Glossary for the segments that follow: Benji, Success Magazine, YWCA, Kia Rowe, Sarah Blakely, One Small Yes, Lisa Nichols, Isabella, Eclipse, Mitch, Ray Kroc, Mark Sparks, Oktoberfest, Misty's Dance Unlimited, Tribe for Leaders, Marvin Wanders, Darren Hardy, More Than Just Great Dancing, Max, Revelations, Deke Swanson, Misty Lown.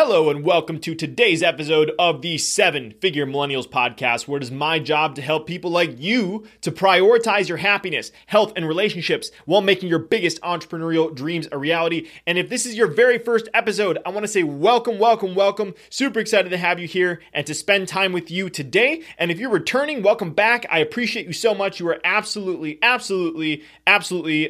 Hello and welcome to today's episode of the Seven Figure Millennials Podcast, where it is my job to help people like you to prioritize your happiness, health, and relationships while making your biggest entrepreneurial dreams a reality. And if this is your very first episode, I want to say welcome, welcome, welcome. Super excited to have you here and to spend time with you today. And if you're returning, welcome back. I appreciate you so much. You are absolutely, a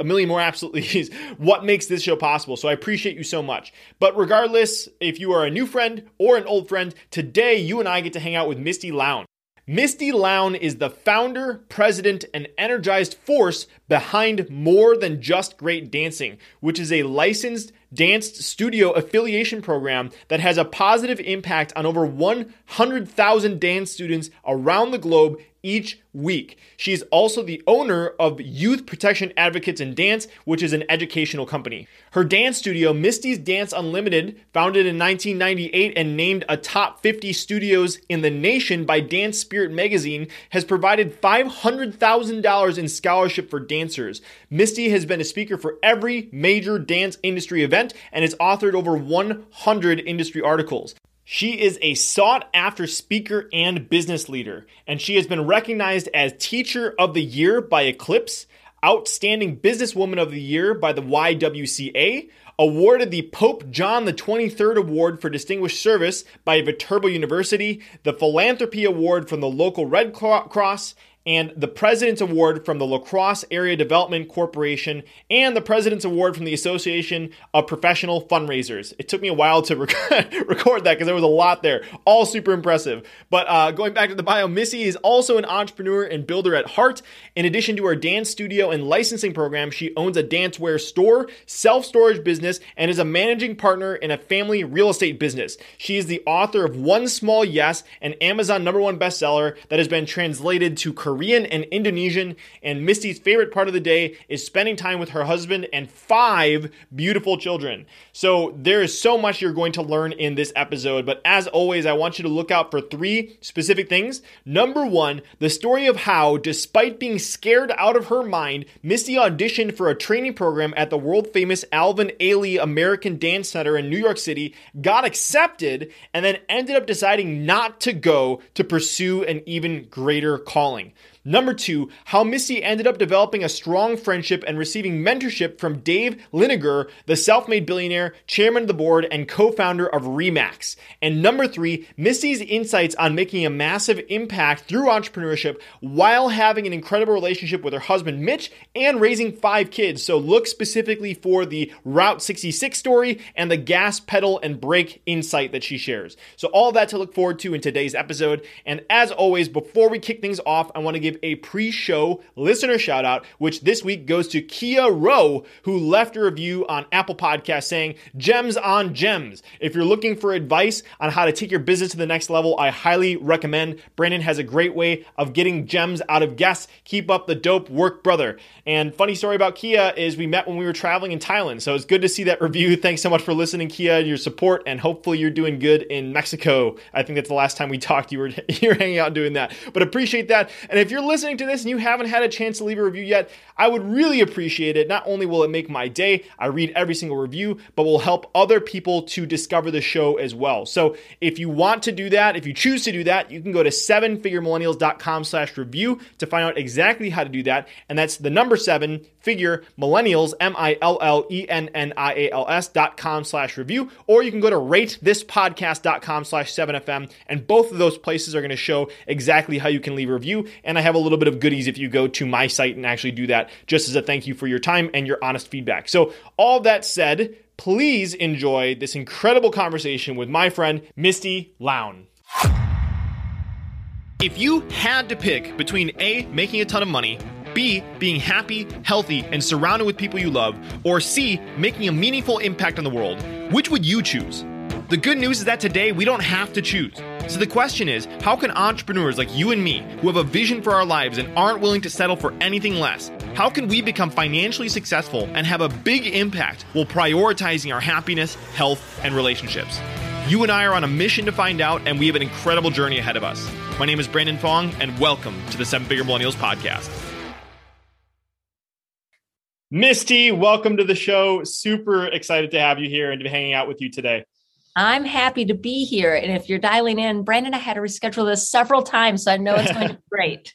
million more absolutely what makes this show possible. So I appreciate you so much. But regardless, if you are a new friend or an old friend, today you and I get to hang out with Misty Lown. Misty Lown is the founder, president, and energized force behind More Than Just Great Dancing, which is a licensed dance studio affiliation program that has a positive impact on over 100,000 dance students around the globe each week. She's also the owner of Youth Protection Advocates in Dance, which is an educational company. Her dance studio, Misty's Dance Unlimited, founded in 1998 and named a top 50 studios in the nation by Dance Spirit Magazine, has provided $500,000 in scholarship for dancers. Misty has been a speaker for every major dance industry event and has authored over 100 industry articles. She is a sought-after speaker and business leader, and she has been recognized as Teacher of the Year by Eclipse, Outstanding Businesswoman of the Year by the YWCA, awarded the Pope John XXIII Award for Distinguished Service by Viterbo University, the Philanthropy Award from the local Red Cross, and the President's Award from the La Crosse Area Development Corporation, and the President's Award from the Association of Professional Fundraisers. It took me a while to record that because there was a lot there. All super impressive. But going back to the bio, Missy is also an entrepreneur and builder at heart. In addition to her dance studio and licensing program, she owns a dancewear store, self-storage business, and is a managing partner in a family real estate business. She is the author of One Small Yes, an Amazon #1 bestseller that has been translated to Korean and Indonesian, and Misty's favorite part of the day is spending time with her husband and 5 beautiful children. So there is so much you're going to learn in this episode, but as always, I want you to look out for 3 specific things. Number 1, the story of how, despite being scared out of her mind, Misty auditioned for a training program at the world-famous Alvin Ailey American Dance Center in New York City, got accepted, and then ended up deciding not to go to pursue an even greater calling. Number 2, how Misty ended up developing a strong friendship and receiving mentorship from Dave Liniger, the self-made billionaire, chairman of the board, and co-founder of RE/MAX. And number 3, Misty's insights on making a massive impact through entrepreneurship while having an incredible relationship with her husband, Mitch, and raising 5 kids. So look specifically for the Route 66 story and the gas pedal and brake insight that she shares. So all that to look forward to in today's episode. And as always, before we kick things off, I want to give a pre-show listener shout out, which this week goes to Kia Rowe, who left a review on Apple Podcasts saying, "Gems on gems." If you're looking for advice on how to take your business to the next level, I highly recommend. Brandon has a great way of getting gems out of guests. Keep up the dope work, brother. And funny story about Kia is we met when we were traveling in Thailand. So it's good to see that review. Thanks so much for listening, Kia, your support, and hopefully you're doing good in Mexico. I think that's the last time we talked, you were hanging out doing that. But appreciate that. And if you're listening to this and you haven't had a chance to leave a review yet, I would really appreciate it. Not only will it make my day, I read every single review, but will help other people to discover the show as well. So if you want to do that, if you choose to do that, you can go to 7figuremillennials.com/review to find out exactly how to do that. And that's the number 7 figure millennials, millennials.com/review. Or you can go to ratethispodcast.com/7fm. And both of those places are going to show exactly how you can leave a review. And I have a little bit of goodies if you go to my site and actually do that, just as a thank you for your time and your honest feedback. So all that said, please enjoy this incredible conversation with my friend, Misty Lown. If you had to pick between A, making a ton of money, B, being happy, healthy, and surrounded with people you love, or C, making a meaningful impact on the world, which would you choose? The good news is that today we don't have to choose. So the question is, how can entrepreneurs like you and me, who have a vision for our lives and aren't willing to settle for anything less, how can we become financially successful and have a big impact while prioritizing our happiness, health, and relationships? You and I are on a mission to find out, and we have an incredible journey ahead of us. My name is Brandon Fong, and welcome to the 7-Figure Millennials Podcast. Misty, welcome to the show. Super excited to have you here and to be hanging out with you today. I'm happy to be here. And if you're dialing in, Brandon, I had to reschedule this several times, so I know it's going to be great.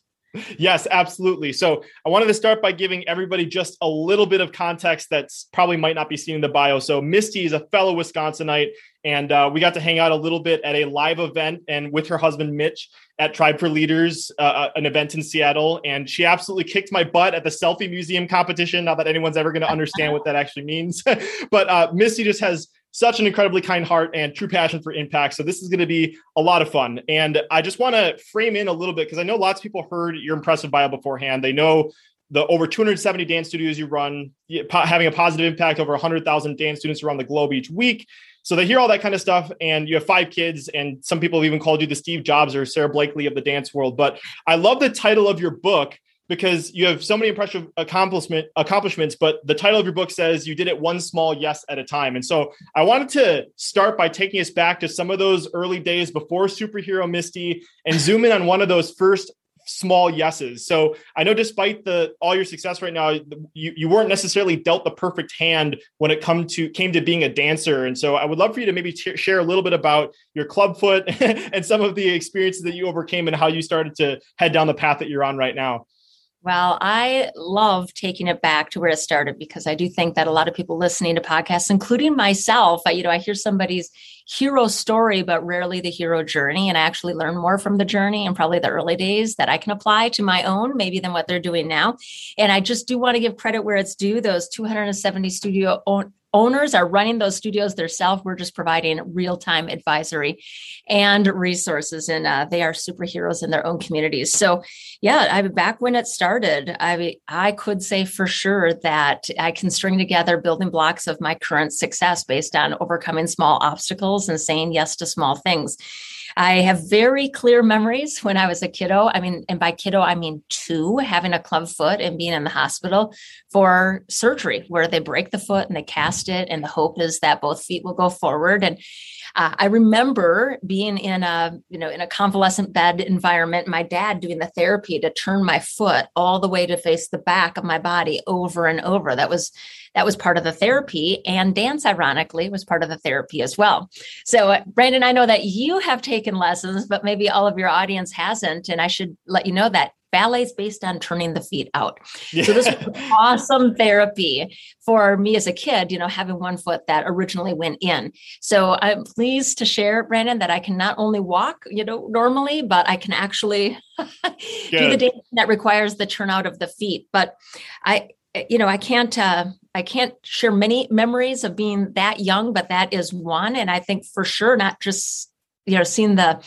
Yes, absolutely. So I wanted to start by giving everybody just a little bit of context that's probably might not be seen in the bio. So Misty is a fellow Wisconsinite, and we got to hang out a little bit at a live event and with her husband, Mitch, at Tribe for Leaders, an event in Seattle. And she absolutely kicked my butt at the selfie museum competition. Not that anyone's ever going to understand what that actually means, but Misty just has such an incredibly kind heart and true passion for impact. So this is going to be a lot of fun. And I just want to frame in a little bit, because I know lots of people heard your impressive bio beforehand. They know the over 270 dance studios you run, having a positive impact over 100,000 dance students around the globe each week. So they hear all that kind of stuff, and you have 5 kids, and some people have even called you the Steve Jobs or Sarah Blakely of the dance world. But I love the title of your book, because you have so many impressive accomplishments, but the title of your book says you did it one small yes at a time. And so I wanted to start by taking us back to some of those early days before Superhero Misty and zoom in on one of those first small yeses. So I know despite all your success right now, you weren't necessarily dealt the perfect hand when it came to being a dancer. And so I would love for you to maybe share a little bit about your clubfoot and some of the experiences that you overcame and how you started to head down the path that you're on right now. Well, I love taking it back to where it started, because I do think that a lot of people listening to podcasts, including myself, I hear somebody's hero story, but rarely the hero journey. And I actually learn more from the journey and probably the early days that I can apply to my own, maybe, than what they're doing now. And I just do want to give credit where it's due. Those 270 studio owners are running those studios themselves. We're just providing real-time advisory and resources, and they are superheroes in their own communities. So yeah, back when it started, I could say for sure that I can string together building blocks of my current success based on overcoming small obstacles and saying yes to small things. I have very clear memories when I was a kiddo. And by kiddo, I mean 2, having a club foot and being in the hospital for surgery, where they break the foot and they cast it. And the hope is that both feet will go forward. And I remember being in a convalescent bed environment, my dad doing the therapy to turn my foot all the way to face the back of my body over and over. That was part of the therapy, and dance, ironically, was part of the therapy as well. So Brandon, I know that you have taken lessons, but maybe all of your audience hasn't. And I should let you know that ballet is based on turning the feet out. Yeah. So this was awesome therapy for me as a kid, having one foot that originally went in. So I'm pleased to share, Brandon, that I can not only walk, normally, but I can actually do the dancing that requires the turnout of the feet. But I can't share many memories of being that young, but that is one. And I think for sure, not just, seeing the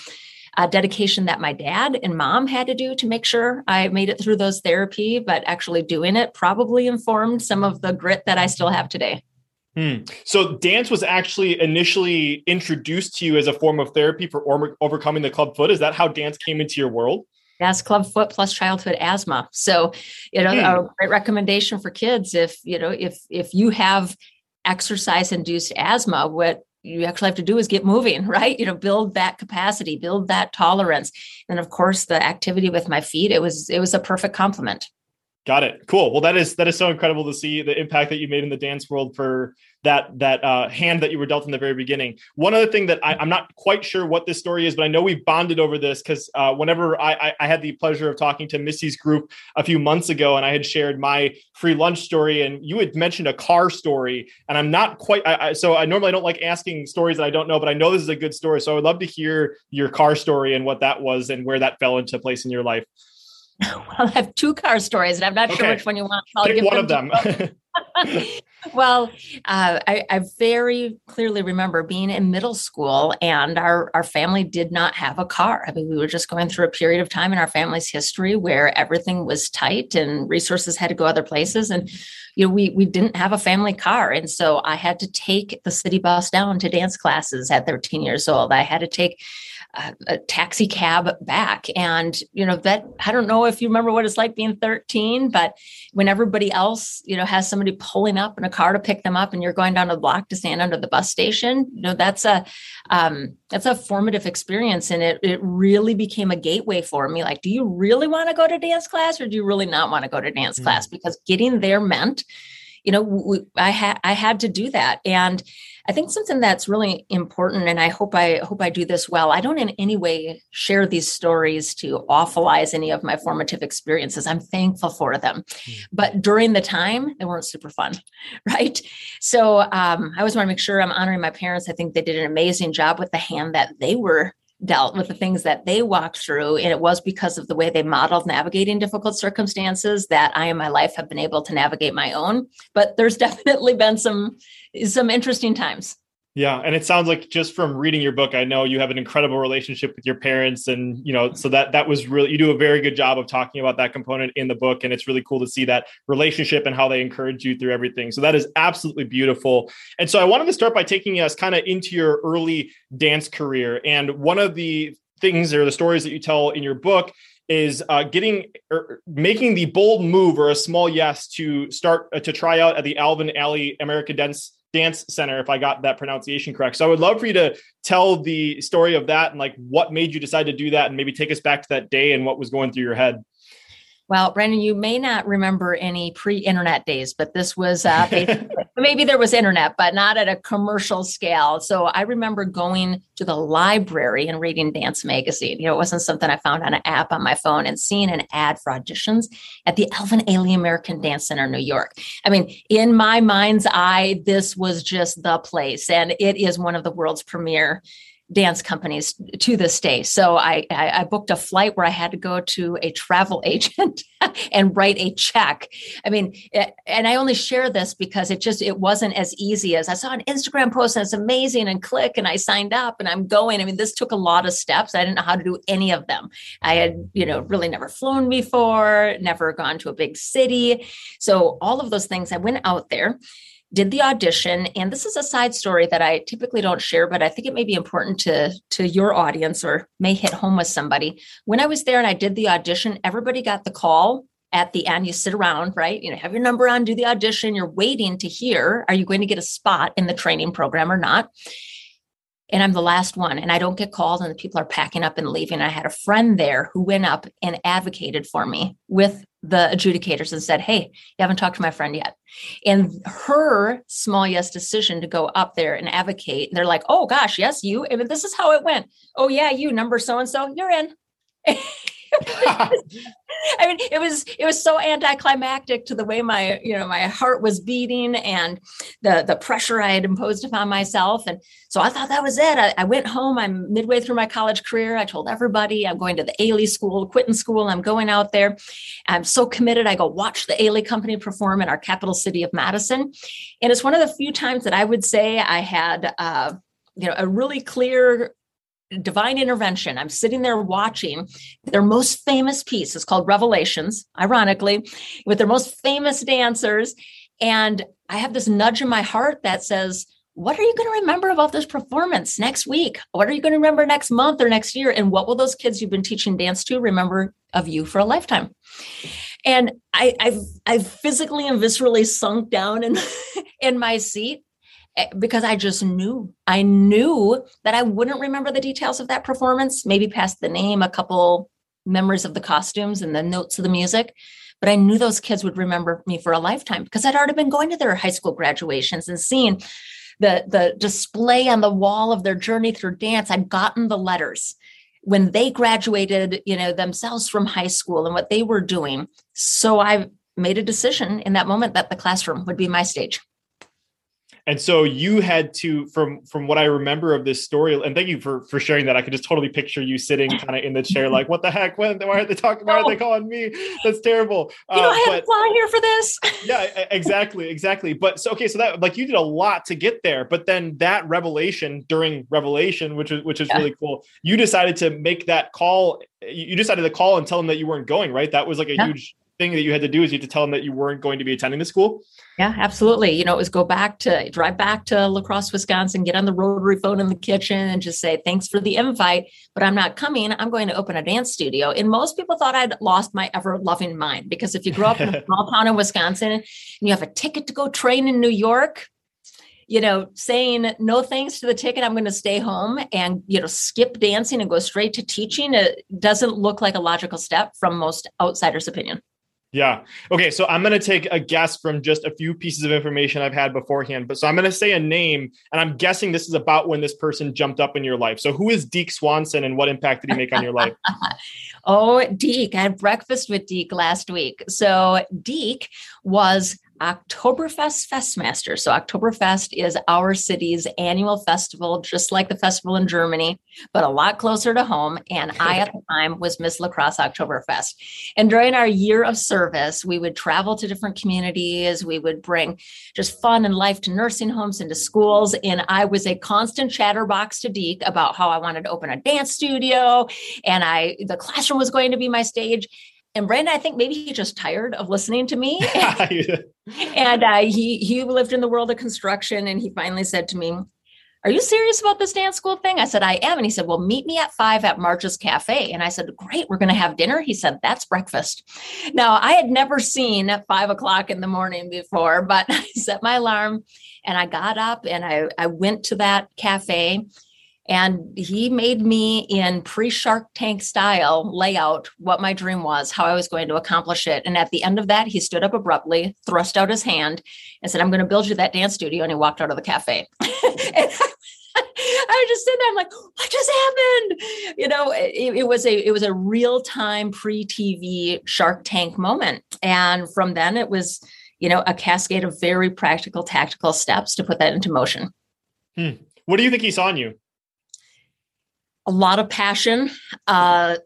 dedication that my dad and mom had to do to make sure I made it through those therapy, but actually doing it probably informed some of the grit that I still have today. So dance was actually initially introduced to you as a form of therapy for overcoming the club foot. Is that how dance came into your world? That's club foot plus childhood asthma. So, a great recommendation for kids. If you have exercise induced asthma, what you actually have to do is get moving, right? Build that capacity, build that tolerance. And of course the activity with my feet, it was a perfect complement. Got it. Cool. Well, that is so incredible to see the impact that you made in the dance world for that hand that you were dealt in the very beginning. One other thing that I'm not quite sure what this story is, but I know we've bonded over this, because whenever I had the pleasure of talking to Misty's group a few months ago, and I had shared my free lunch story, and you had mentioned a car story, and I'm not quite, so I normally don't like asking stories that I don't know, but I know this is a good story. So I would love to hear your car story and what that was and where that fell into place in your life. Well, I have 2 car stories, and I'm not sure which one you want. I'll pick one of them. Well, I very clearly remember being in middle school, and our family did not have a car. We were just going through a period of time in our family's history where everything was tight and resources had to go other places. And, we didn't have a family car. And so I had to take the city bus down to dance classes at 13 years old. I had to take a taxi cab back. And, I don't know if you remember what it's like being 13, but when everybody else, has somebody pulling up in a car to pick them up and you're going down a block to stand under the bus station, that's a formative experience. And it really became a gateway for me. Like, do you really want to go to dance class, or do you really not want to go to dance class? Because getting there meant, I had to do that. And I think something that's really important, and I hope I do this well, I don't in any way share these stories to awfulize any of my formative experiences. I'm thankful for them. But during the time, they weren't super fun, right? So I always want to make sure I'm honoring my parents. I think they did an amazing job with the hand that they were dealt with, the things that they walked through. And it was because of the way they modeled navigating difficult circumstances that I in my life have been able to navigate my own. But there's definitely been some interesting times. Yeah. And it sounds like, just from reading your book, I know you have an incredible relationship with your parents. And, you know, so that was really, you do a very good job of talking about that component in the book. And it's really cool to see that relationship and how they encourage you through everything. So that is absolutely beautiful. And so I wanted to start by taking us kind of into your early dance career. And one of the things, or the stories that you tell in your book, is making the bold move, or a small yes, to start to try out at the Alvin Ailey American Dance Center, if I got that pronunciation correct. So I would love for you to tell the story of that, and like what made you decide to do that, and maybe take us back to that day and what was going through your head. Well, Brandon, you may not remember any pre-internet days, but this was maybe there was internet, but not at a commercial scale. So I remember going to the library and reading Dance Magazine. You know, it wasn't something I found on an app on my phone, and seeing an ad for auditions at the Alvin Ailey American Dance Center in New York. I mean, in my mind's eye, this was just the place, and it is one of the world's premier dance companies to this day. So I booked a flight where I had to go to a travel agent and write a check. I mean, and I only share this because it wasn't as easy as I saw an Instagram post and it's amazing and click and I signed up and I'm going. I mean, this took a lot of steps. I didn't know how to do any of them. I had, really never flown before, never gone to a big city. So all of those things, I went out there, did the audition. And this is a side story that I typically don't share, but I think it may be important to your audience, or may hit home with somebody. When I was there and I did the audition, everybody got the call at the end. You sit around, right? Have your number on, do the audition. You're waiting to hear, are you going to get a spot in the training program or not? And I'm the last one, and I don't get called, and the people are packing up and leaving. I had a friend there who went up and advocated for me with the adjudicators and said, hey, you haven't talked to my friend yet. And her small yes decision to go up there and advocate, they're like, oh gosh, yes, you, and this is how it went. Oh yeah, you, number so-and-so, you're in. I mean, it was so anticlimactic to the way my, my heart was beating and the pressure I had imposed upon myself. And so I thought that was it. I went home. I'm midway through my college career. I told everybody I'm going to the Ailey School, quitting school. I'm going out there. I'm so committed. I go watch the Ailey Company perform in our capital city of Madison. And it's one of the few times that I would say I had, a really clear divine intervention. I'm sitting there watching their most famous piece. It's called Revelations, ironically, with their most famous dancers. And I have this nudge in my heart that says, what are you going to remember about this performance next week? What are you going to remember next month or next year? And what will those kids you've been teaching dance to remember of you for a lifetime? And I've physically and viscerally sunk down in my seat, because I just knew, that I wouldn't remember the details of that performance, maybe past the name, a couple memories of the costumes and the notes of the music. But I knew those kids would remember me for a lifetime, because I'd already been going to their high school graduations and seeing the display on the wall of their journey through dance. I'd gotten the letters when they graduated, themselves from high school and what they were doing. So I made a decision in that moment that the classroom would be my stage. And so you had to, from what I remember of this story, and thank you for sharing that. I could just totally picture you sitting kind of in the chair, like, what the heck? Why are they talking? Why are they calling me? That's terrible. I had to fly here for this. Yeah, exactly. But so, okay. So that, like, you did a lot to get there, but then that revelation during Revelation, which is really cool. You decided to make that call. You decided to call and tell them that you weren't going, right? That was like a huge thing that you had to do, is you had to tell them that you weren't going to be attending the school. Yeah, absolutely. It was drive back to La Crosse, Wisconsin, get on the rotary phone in the kitchen and just say, thanks for the invite, but I'm not coming. I'm going to open a dance studio. And most people thought I'd lost my ever loving mind, because if you grow up in a small town in Wisconsin and you have a ticket to go train in New York, saying no thanks to the ticket, I'm going to stay home and, skip dancing and go straight to teaching, it doesn't look like a logical step from most outsiders' opinion. Yeah. Okay. So I'm going to take a guess from just a few pieces of information I've had beforehand. But so I'm going to say a name, and I'm guessing this is about when this person jumped up in your life. So who is Deke Swanson, and what impact did he make on your life? Oh, Deke. I had breakfast with Deke last week. So Deke was Oktoberfest Festmaster. So Oktoberfest is our city's annual festival, just like the festival in Germany, but a lot closer to home. And I, at the time, was Miss La Crosse Oktoberfest. And during our year of service, we would travel to different communities. We would bring just fun and life to nursing homes and to schools. And I was a constant chatterbox to Deke about how I wanted to open a dance studio, and the classroom was going to be my stage. And Brandon, I think maybe he's just tired of listening to me. And he lived in the world of construction. And he finally said to me, "Are you serious about this dance school thing?" I said, "I am." And he said, "Well, meet me at 5 at March's Cafe." And I said, "Great, we're going to have dinner." He said, "That's breakfast." Now, I had never seen 5 o'clock in the morning before, but I set my alarm and I got up and I went to that cafe. And he made me, in pre-Shark Tank style, lay out what my dream was, how I was going to accomplish it. And at the end of that, he stood up abruptly, thrust out his hand, and said, "I'm going to build you that dance studio." And he walked out of the cafe. And I just sit there, I'm like, what just happened? You know, it was a real-time pre-TV Shark Tank moment. And from then it was, you know, a cascade of very practical, tactical steps to put that into motion. What do you think he saw in you? A lot of passion, not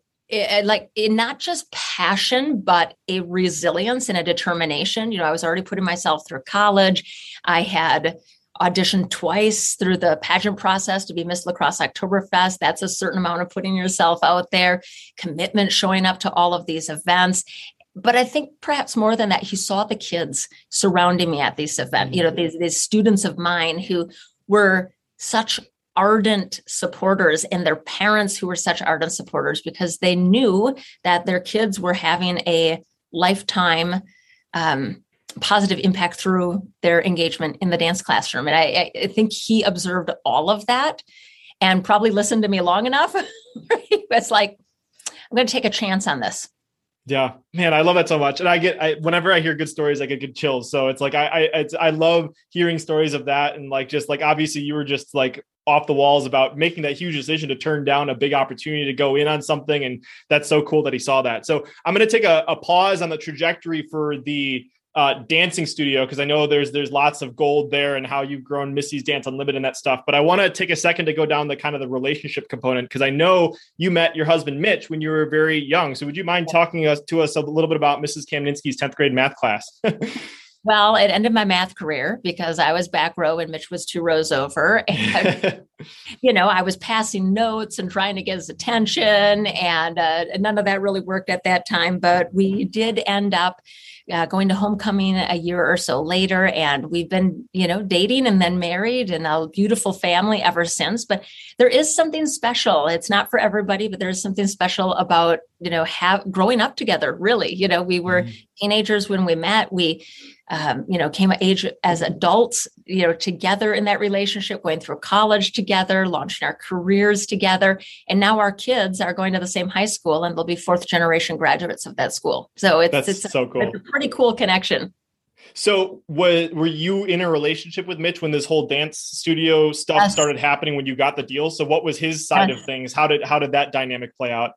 just passion, but a resilience and a determination. You know, I was already putting myself through college. I had auditioned twice through the pageant process to be Miss La Crosse Oktoberfest. That's a certain amount of putting yourself out there, commitment, showing up to all of these events. But I think perhaps more than that, he saw the kids surrounding me at these events, you know, these students of mine who were such ardent supporters, and their parents who were such ardent supporters, because they knew that their kids were having a lifetime positive impact through their engagement in the dance classroom. And I think he observed all of that and probably listened to me long enough. It's like, I'm going to take a chance on this. Yeah, man, I love that so much. And whenever I hear good stories, I get chills. So it's like, I love hearing stories of that. And like, just like, obviously you were just like off the walls about making that huge decision to turn down a big opportunity to go in on something. And that's so cool that he saw that. So I'm going to take a pause on the trajectory for the dancing studio, because I know there's lots of gold there and how you've grown Misty's Dance Unlimited and that stuff. But I want to take a second to go down the kind of the relationship component, because I know you met your husband, Mitch, when you were very young. So would you mind talking to us a little bit about Mrs. Kamninsky's 10th grade math class? Well, it ended my math career because I was back row and Mitch was 2 rows over. And, you know, I was passing notes and trying to get his attention, and none of that really worked at that time. But we did end up going to homecoming a year or so later. And we've been, you know, dating and then married, and a beautiful family ever since. But there is something special. It's not for everybody, but there is something special about, you know, growing up together, really. You know, we were teenagers when we met. We, you know, came of age as adults, you know, together in that relationship, going through college together, launching our careers together. And now our kids are going to the same high school, and they'll be 4th generation graduates of that school. So it's so cool. It's a pretty cool connection. So were you in a relationship with Mitch when this whole dance studio stuff started happening, when you got the deal? So what was his side of things? How did that dynamic play out?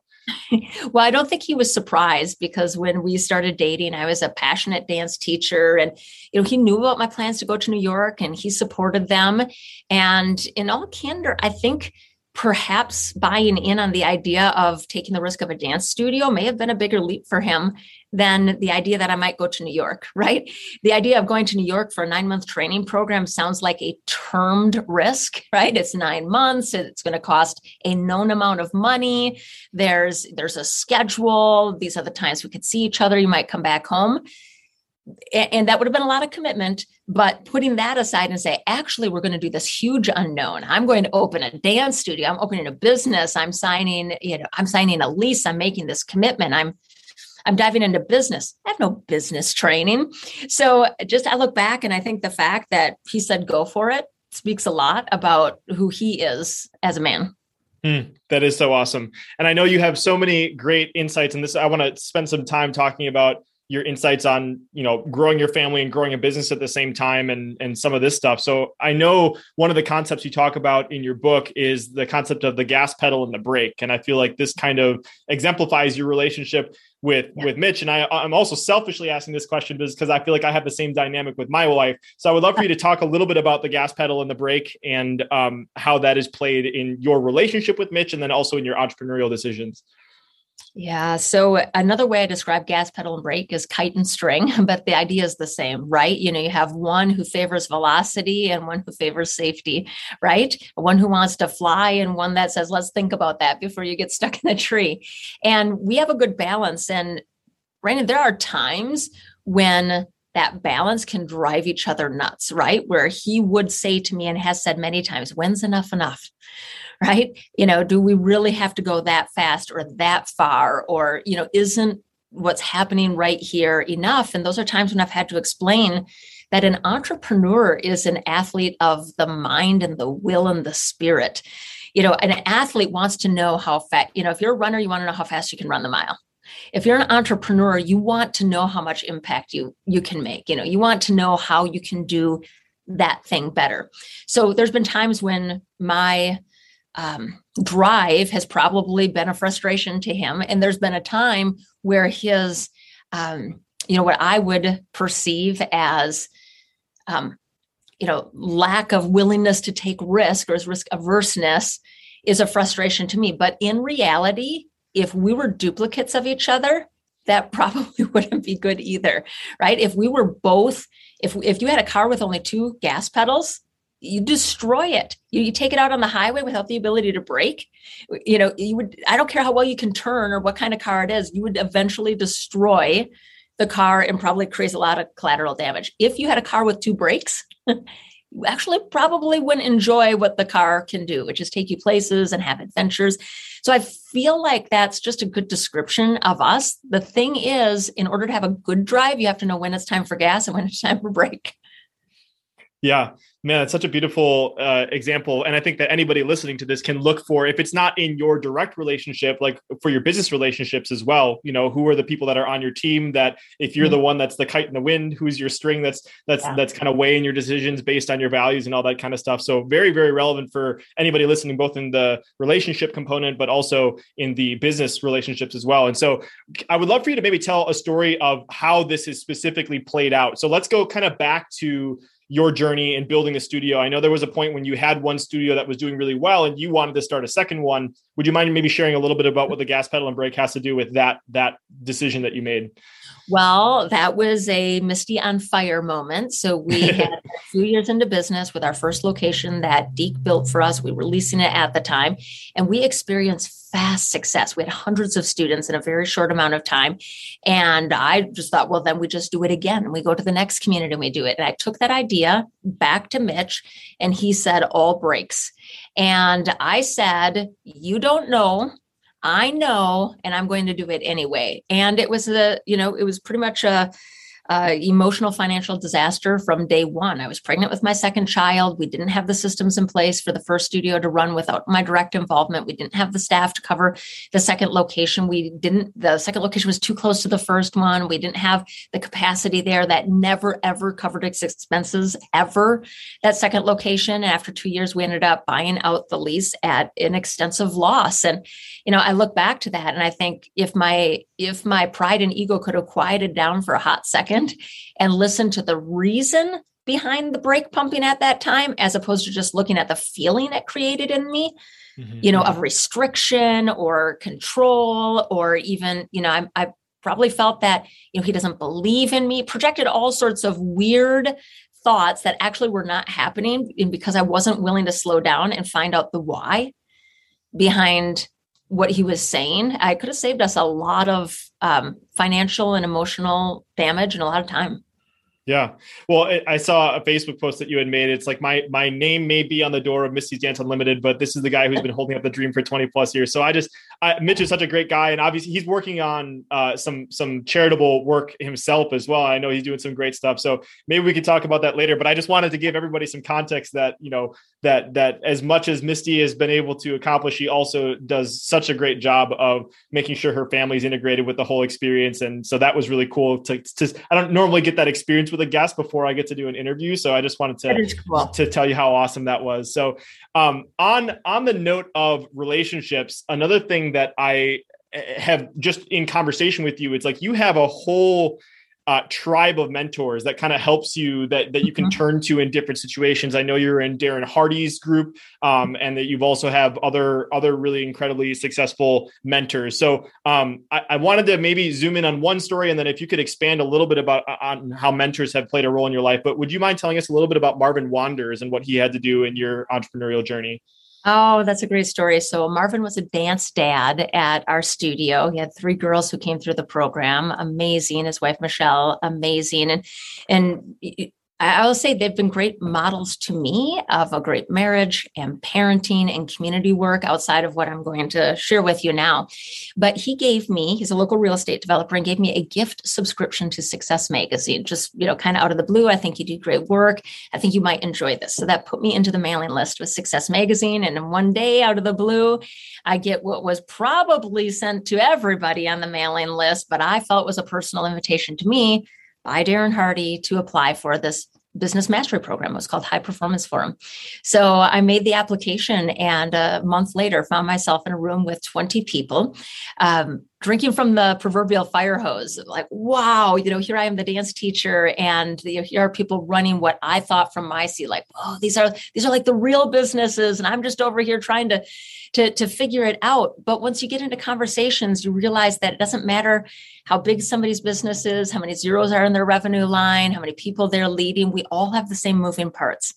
Well, I don't think he was surprised, because when we started dating, I was a passionate dance teacher, and, you know, he knew about my plans to go to New York, and he supported them. And in all candor, I think perhaps buying in on the idea of taking the risk of a dance studio may have been a bigger leap for him than the idea that I might go to New York, right? The idea of going to New York for a 9-month training program sounds like a termed risk, right? It's 9 months. It's going to cost a known amount of money. There's a schedule. These are the times we could see each other. You might come back home. And that would have been a lot of commitment. But putting that aside and say, actually, we're going to do this huge unknown. I'm going to open a dance studio. I'm opening a business. I'm signing a lease. I'm making this commitment. I'm diving into business. I have no business training. So just, I look back and I think the fact that he said, go for it, speaks a lot about who he is as a man. That is so awesome. And I know you have so many great insights in this. I want to spend some time talking about your insights on, you know, growing your family and growing a business at the same time and some of this stuff. So I know one of the concepts you talk about in your book is the concept of the gas pedal and the brake. And I feel like this kind of exemplifies your relationship with Mitch. And I'm also selfishly asking this question because I feel like I have the same dynamic with my wife. So I would love for you to talk a little bit about the gas pedal and the brake and how that is played in your relationship with Mitch and then also in your entrepreneurial decisions. Yeah. So another way I describe gas pedal and brake is kite and string, but the idea is the same, right? You know, you have one who favors velocity and one who favors safety, right? One who wants to fly and one that says, let's think about that before you get stuck in the tree. And we have a good balance. And Brandon, there are times when that balance can drive each other nuts, right? Where he would say to me and has said many times, when's enough? Right? You know, do we really have to go that fast or that far? Or, you know, isn't what's happening right here enough? And those are times when I've had to explain that an entrepreneur is an athlete of the mind and the will and the spirit. You know, an athlete wants to know how fast, you know, if you're a runner, you want to know how fast you can run the mile. If you're an entrepreneur, you want to know how much impact you can make. You know, you want to know how you can do that thing better. So there's been times when my drive has probably been a frustration to him. And there's been a time where his, you know, what I would perceive as, you know, lack of willingness to take risk or his risk averseness is a frustration to me. But in reality, if we were duplicates of each other, that probably wouldn't be good either, right? If we were both, if you had a car with only two gas pedals, you destroy it. You take it out on the highway without the ability to brake. You know, you would, I don't care how well you can turn or what kind of car it is, you would eventually destroy the car and probably create a lot of collateral damage. If you had a car with two brakes, you actually probably wouldn't enjoy what the car can do, which is take you places and have adventures. So I feel like that's just a good description of us. The thing is, in order to have a good drive, you have to know when it's time for gas and when it's time for brake. Yeah, man, it's such a beautiful example. And I think that anybody listening to this can look for, if it's not in your direct relationship, like for your business relationships as well, you know, who are the people that are on your team that if you're the one that's the kite in the wind, who's your string that's kind of weighing your decisions based on your values and all that kind of stuff. So very, very relevant for anybody listening, both in the relationship component, but also in the business relationships as well. And so I would love for you to maybe tell a story of how this is specifically played out. So let's go kind of back to your journey in building a studio. I know there was a point when you had one studio that was doing really well and you wanted to start a second one. Would you mind maybe sharing a little bit about what the gas pedal and brake has to do with that decision that you made? Well, that was a Misty on fire moment. So we had a few years into business with our first location that Deke built for us. We were leasing it at the time and we experienced fast success. We had hundreds of students in a very short amount of time. And I just thought, well, then we just do it again. And we go to the next community and we do it. And I took that idea back to Mitch and he said, all breaks. And I said, you don't know, I know, and I'm going to do it anyway. And it was it was pretty much a emotional financial disaster from day one. I was pregnant with my second child. We didn't have the systems in place for the first studio to run without my direct involvement. We didn't have the staff to cover the second location. The second location was too close to the first one. We didn't have the capacity there that never, ever covered its expenses ever, that second location. And after 2 years, we ended up buying out the lease at an extensive loss. And, you know, I look back to that and I think if my pride and ego could have quieted down for a hot second and listened to the reason behind the brake pumping at that time, as opposed to just looking at the feeling it created in me, you know, of restriction or control, or even, you know, I probably felt that, you know, he doesn't believe in me, projected all sorts of weird thoughts that actually were not happening because I wasn't willing to slow down and find out the why behind what he was saying. I could have saved us a lot of financial and emotional damage and a lot of time. Yeah. Well, I saw a Facebook post that you had made. It's like, my name may be on the door of Misty's Dance Unlimited, but this is the guy who's been holding up the dream for 20 plus years. So Mitch is such a great guy, and obviously he's working on some charitable work himself as well. I know he's doing some great stuff. So maybe we could talk about that later, but I just wanted to give everybody some context that, you know, that as much as Misty has been able to accomplish, she also does such a great job of making sure her family's integrated with the whole experience. And so that was really cool to I don't normally get that experience with a guest before I get to do an interview. So I just wanted to tell you how awesome that was. So on the note of relationships, another thing that I have just in conversation with you, it's like you have a whole tribe of mentors that kind of helps you that you can turn to in different situations. I know you're in Darren Hardy's group, and that you've also have other really incredibly successful mentors. So I wanted to maybe zoom in on one story, and then if you could expand a little bit about on how mentors have played a role in your life. But would you mind telling us a little bit about Marvin Wanders and what he had to do in your entrepreneurial journey? Oh, that's a great story. So Marvin was a dance dad at our studio. He had 3 girls who came through the program. Amazing. His wife, Michelle, amazing. And I will say they've been great models to me of a great marriage and parenting and community work outside of what I'm going to share with you now. But he's a local real estate developer, and gave me a gift subscription to Success Magazine, just, you know, kind of out of the blue. I think you do great work. I think you might enjoy this. So that put me into the mailing list with Success Magazine. And in one day out of the blue, I get what was probably sent to everybody on the mailing list, but I felt was a personal invitation to me by Darren Hardy to apply for this business mastery program. It was called High Performance Forum. So I made the application, and a month later found myself in a room with 20 people, drinking from the proverbial fire hose. Like, wow, you know, here I am, the dance teacher, and here are people running what I thought from my seat, like, oh, these are like the real businesses, and I'm just over here trying to figure it out. But once you get into conversations, you realize that it doesn't matter how big somebody's business is, how many zeros are in their revenue line, how many people they're leading. We all have the same moving parts,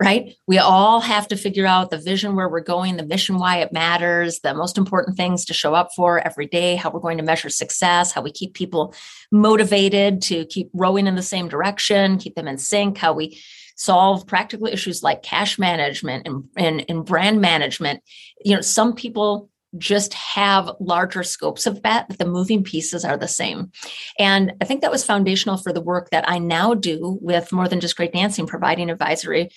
right? We all have to figure out the vision, where we're going, the mission, why it matters, the most important things to show up for every day, how we're going to measure success, how we keep people motivated to keep rowing in the same direction, keep them in sync, how we solve practical issues like cash management and brand management. You know, some people just have larger scopes of that, but the moving pieces are the same. And I think that was foundational for the work that I now do with More Than Just Great Dancing, providing advisory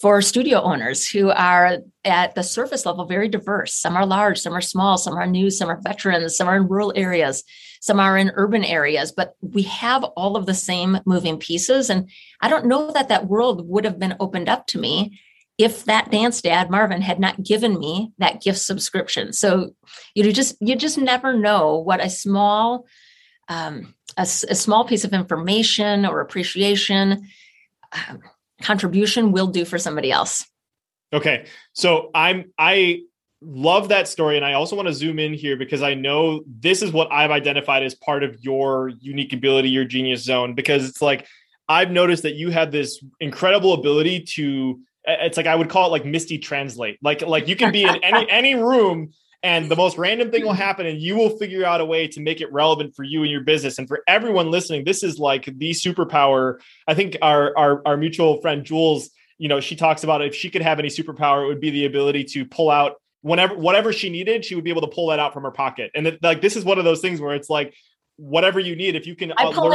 for studio owners who are at the surface level very diverse. Some are large, some are small, some are new, some are veterans, some are in rural areas, some are in urban areas, but we have all of the same moving pieces. And I don't know that world would have been opened up to me if that dance dad, Marvin, had not given me that gift subscription. So you just never know what a small piece of information or appreciation, contribution will do for somebody else. Okay. So I love that story. And I also want to zoom in here, because I know this is what I've identified as part of your unique ability, your genius zone, because it's like, I've noticed that you have this incredible ability to, it's like, I would call it like Misty Translate. Like you can be in any room, and the most random thing will happen, and you will figure out a way to make it relevant for you and your business. And for everyone listening, this is like the superpower. I think our mutual friend Jules, you know, she talks about if she could have any superpower, it would be the ability to pull out whatever she needed. She would be able to pull that out from her pocket. And like, this is one of those things where it's like, whatever you need, if you can pull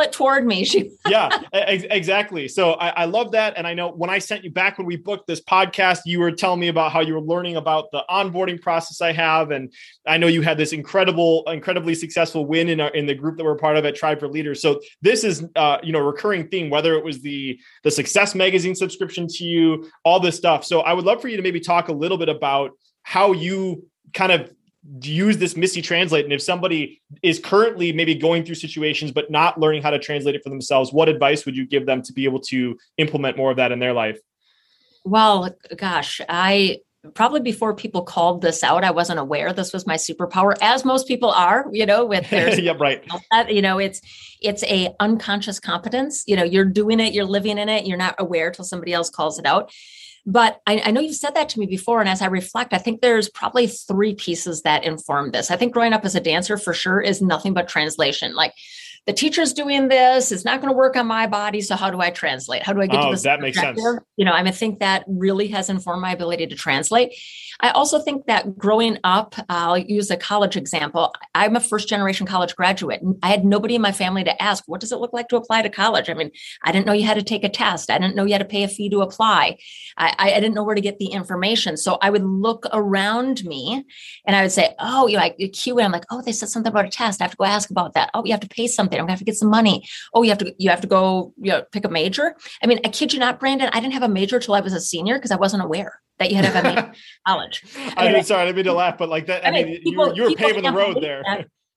it toward me. Yeah, exactly. So I love that. And I know when I sent you back, when we booked this podcast, you were telling me about how you were learning about the onboarding process I have. And I know you had this incredibly successful win in the group that we're part of at Tribe for Leaders. So this is, you know, a recurring theme, whether it was the Success Magazine subscription to you, all this stuff. So I would love for you to maybe talk a little bit about how you kind of use this Misty Translate. And if somebody is currently maybe going through situations, but not learning how to translate it for themselves, what advice would you give them to be able to implement more of that in their life? Well, gosh, I probably before people called this out, I wasn't aware this was my superpower, as most people are, you know, with their, yep, right. You know, it's a unconscious competence, you know, you're doing it, you're living in it. You're not aware till somebody else calls it out. But I know you've said that to me before. And as I reflect, I think there's probably 3 pieces that inform this. I think growing up as a dancer for sure is nothing but translation. Like the teacher's doing this, it's not going to work on my body. So how do I translate? How do I get to this? That makes sense. You know, I mean, I think that really has informed my ability to translate. I also think that growing up, I'll use a college example. I'm a first generation college graduate. I had nobody in my family to ask, what does it look like to apply to college? I mean, I didn't know you had to take a test. I didn't know you had to pay a fee to apply. I didn't know where to get the information. So I would look around me and I would say, oh, you know, I cue in. I'm like, oh, they said something about a test. I have to go ask about that. Oh, you have to pay something. I'm going to have to get some money. Oh, you have to go, you know, pick a major. I mean, I kid you not, Brandon, I didn't have a major till I was a senior because I wasn't aware that you had to have a major in college. I didn't mean to laugh, but like that, you were paving the road there.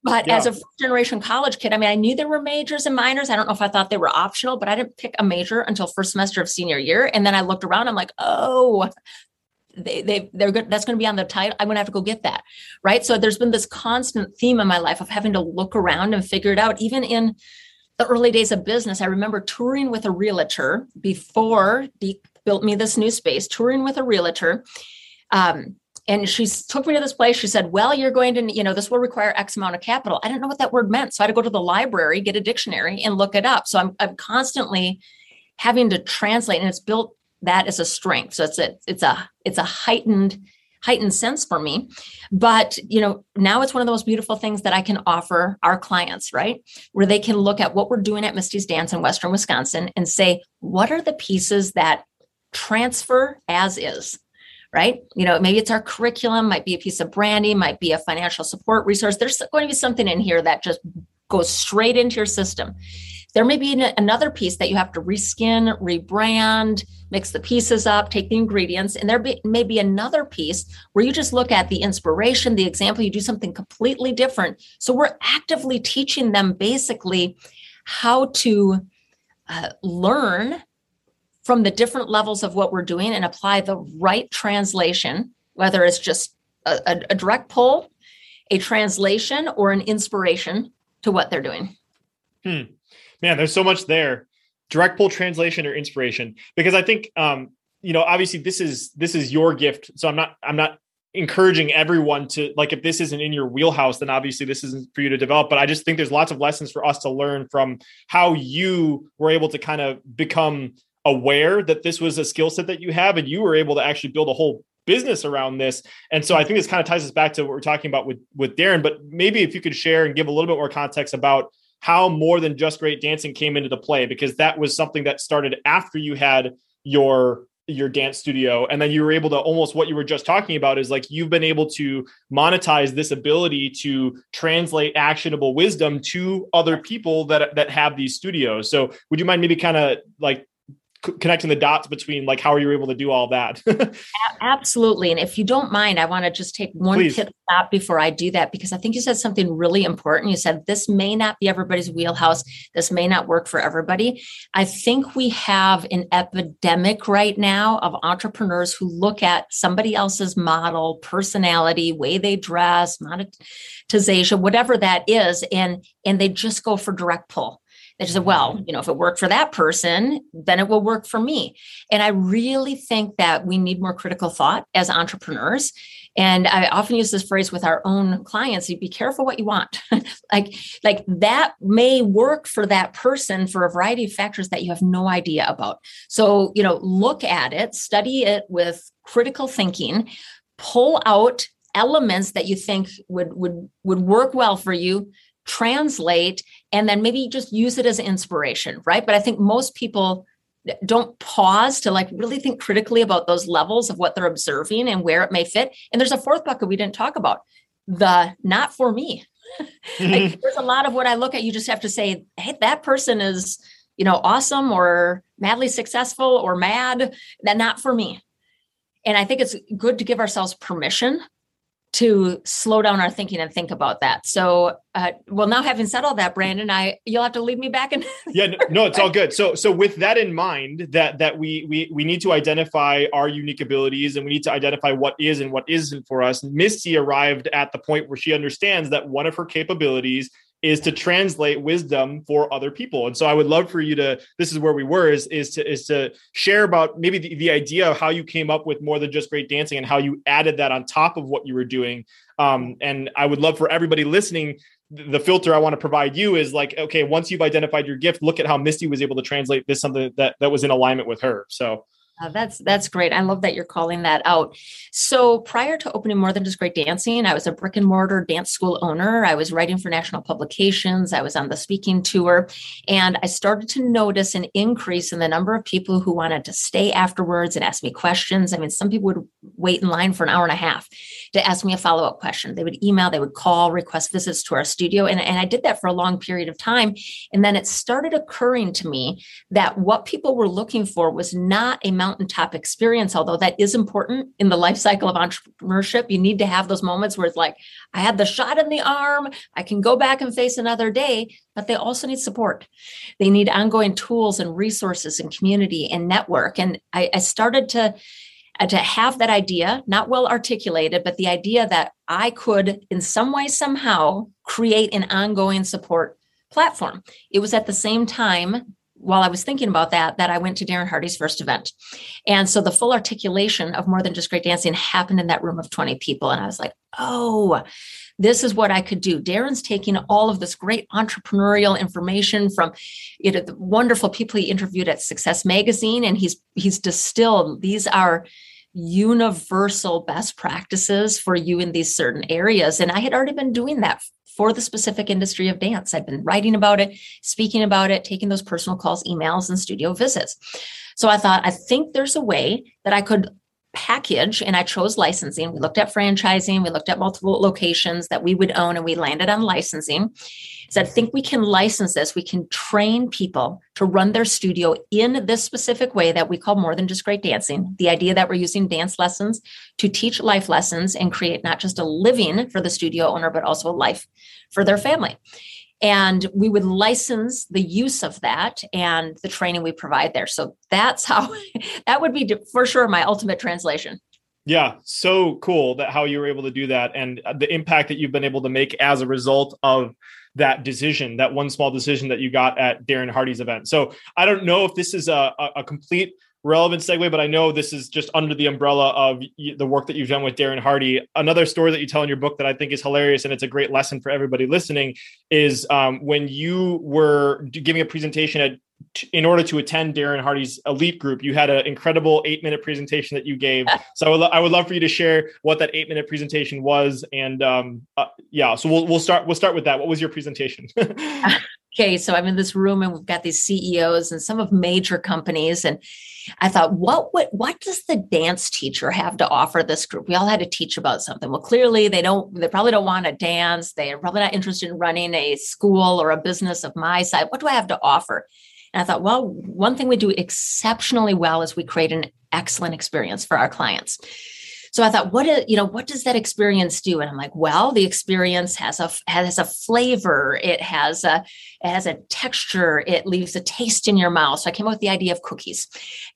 But as a first-generation college kid, I mean, I knew there were majors and minors. I don't know if I thought they were optional, but I didn't pick a major until first semester of senior year. And then I looked around, I'm like, oh, they're good. That's going to be on the title. I'm going to have to go get that. Right. So there's been this constant theme in my life of having to look around and figure it out. Even in the early days of business, I remember touring with a realtor before Deke built me this new space, touring with a realtor. And she took me to this place. She said, well, you're going to, you know, this will require X amount of capital. I didn't know what that word meant. So I had to go to the library, get a dictionary and look it up. So I'm constantly having to translate, and it's built that as a strength. So it's a heightened sense for me. But, you know, now it's one of the most beautiful things that I can offer our clients, right? Where they can look at what we're doing at Misty's Dance in Western Wisconsin and say, what are the pieces that transfer as is, right? You know, maybe it's our curriculum, might be a piece of branding, might be a financial support resource. There's going to be something in here that just goes straight into your system. There may be another piece that you have to reskin, rebrand, mix the pieces up, take the ingredients. And may be another piece where you just look at the inspiration, the example, you do something completely different. So we're actively teaching them basically how to learn from the different levels of what we're doing and apply the right translation, whether it's just a direct pull, a translation, or an inspiration to what they're doing. Man, there's so much there. Direct pull, translation, or inspiration, because I think, you know, obviously this is your gift. So I'm not encouraging everyone to, like, if this isn't in your wheelhouse, then obviously this isn't for you to develop. But I just think there's lots of lessons for us to learn from how you were able to kind of become aware that this was a skill set that you have, and you were able to actually build a whole business around this. And so I think this kind of ties us back to what we're talking about with Darren, but maybe if you could share and give a little bit more context about how More Than Just Great Dancing came into the play, because that was something that started after you had your dance studio. And then you were able to almost, what you were just talking about is like, you've been able to monetize this ability to translate actionable wisdom to other people that have these studios. So would you mind maybe kind of like connecting the dots between like, how are you able to do all that? Absolutely. And if you don't mind, I want to just take one pit stop before I do that, because I think you said something really important. You said, this may not be everybody's wheelhouse. This may not work for everybody. I think we have an epidemic right now of entrepreneurs who look at somebody else's model, personality, way they dress, monetization, whatever that is. And they just go for direct pull. They just said, well, you know, if it worked for that person, then it will work for me. And I really think that we need more critical thought as entrepreneurs. And I often use this phrase with our own clients, you be careful what you want. like that may work for that person for a variety of factors that you have no idea about. So, you know, look at it, study it with critical thinking, pull out elements that you think would work well for you, translate, and then maybe just use it as inspiration, right? But I think most people don't pause to like really think critically about those levels of what they're observing and where it may fit. And there's a fourth bucket we didn't talk about, the not for me. Like, there's a lot of what I look at, you just have to say, hey, that person is, you know, awesome or madly successful or mad, that not for me. And I think it's good to give ourselves permission to slow down our thinking and think about that. So, well, now having said all that, Brandon, you'll have to lead me back. It's all good. So with that in mind, that we need to identify our unique abilities, and we need to identify what is and what isn't for us. Misty arrived at the point where she understands that one of her capabilities is to translate wisdom for other people. And so I would love for you to, this is where we were, is to share about maybe the idea of how you came up with More Than Just Great Dancing and how you added that on top of what you were doing. And I would love for everybody listening the filter I want to provide you is like, okay, once you've identified your gift, look at how Misty was able to translate this, something that was in alignment with her. So that's great. I love that you're calling that out. So prior to opening More Than Just Great Dancing, I was a brick and mortar dance school owner. I was writing for national publications. I was on the speaking tour, and I started to notice an increase in the number of people who wanted to stay afterwards and ask me questions. I mean, some people would wait in line for an hour and a half to ask me a follow-up question. They would email, they would call, request visits to our studio. And I did that for a long period of time. And then it started occurring to me that what people were looking for was not a mountaintop experience, although that is important in the life cycle of entrepreneurship. You need to have those moments where it's like, I had the shot in the arm, I can go back and face another day, but they also need support. They need ongoing tools and resources and community and network. And I started to have that idea, not well articulated, but the idea that I could in some way, somehow create an ongoing support platform. It was at the same time, while I was thinking about that I went to Darren Hardy's first event. And so the full articulation of More Than Just Great Dancing happened in that room of 20 people. And I was like, oh, this is what I could do. Darren's taking all of this great entrepreneurial information from the wonderful people he interviewed at Success Magazine. And he's distilled, these are universal best practices for you in these certain areas. And I had already been doing that for the specific industry of dance. I've been writing about it, speaking about it, taking those personal calls, emails, and studio visits. So I thought, I think there's a way that I could package, and I chose licensing. We looked at franchising, we looked at multiple locations that we would own, and we landed on licensing. So I think we can license this. We can train people to run their studio in this specific way that we call More Than Just Great Dancing. The idea that we're using dance lessons to teach life lessons and create not just a living for the studio owner, but also a life for their family. And we would license the use of that and the training we provide there. So that's how that would be for sure my ultimate translation. Yeah. So cool that how you were able to do that and the impact that you've been able to make as a result of that decision, that one small decision that you got at Darren Hardy's event. So I don't know if this is a complete relevant segue, but I know this is just under the umbrella of the work that you've done with Darren Hardy. Another story that you tell in your book that I think is hilarious, and it's a great lesson for everybody listening, is when you were giving a presentation in order to attend Darren Hardy's elite group, you had an incredible 8-minute presentation that you gave. So I would love for you to share what that 8-minute presentation was. And so we'll start with that. What was your presentation? Okay, so I'm in this room and we've got these CEOs and some of major companies. And I thought, what does the dance teacher have to offer this group? We all had to teach about something. Well, clearly they probably don't want to dance. They are probably not interested in running a school or a business of my side. What do I have to offer? And I thought, well, one thing we do exceptionally well is we create an excellent experience for our clients. So I thought, what does that experience do? And I'm like, well, the experience has a flavor. It has a texture. It leaves a taste in your mouth. So I came up with the idea of cookies,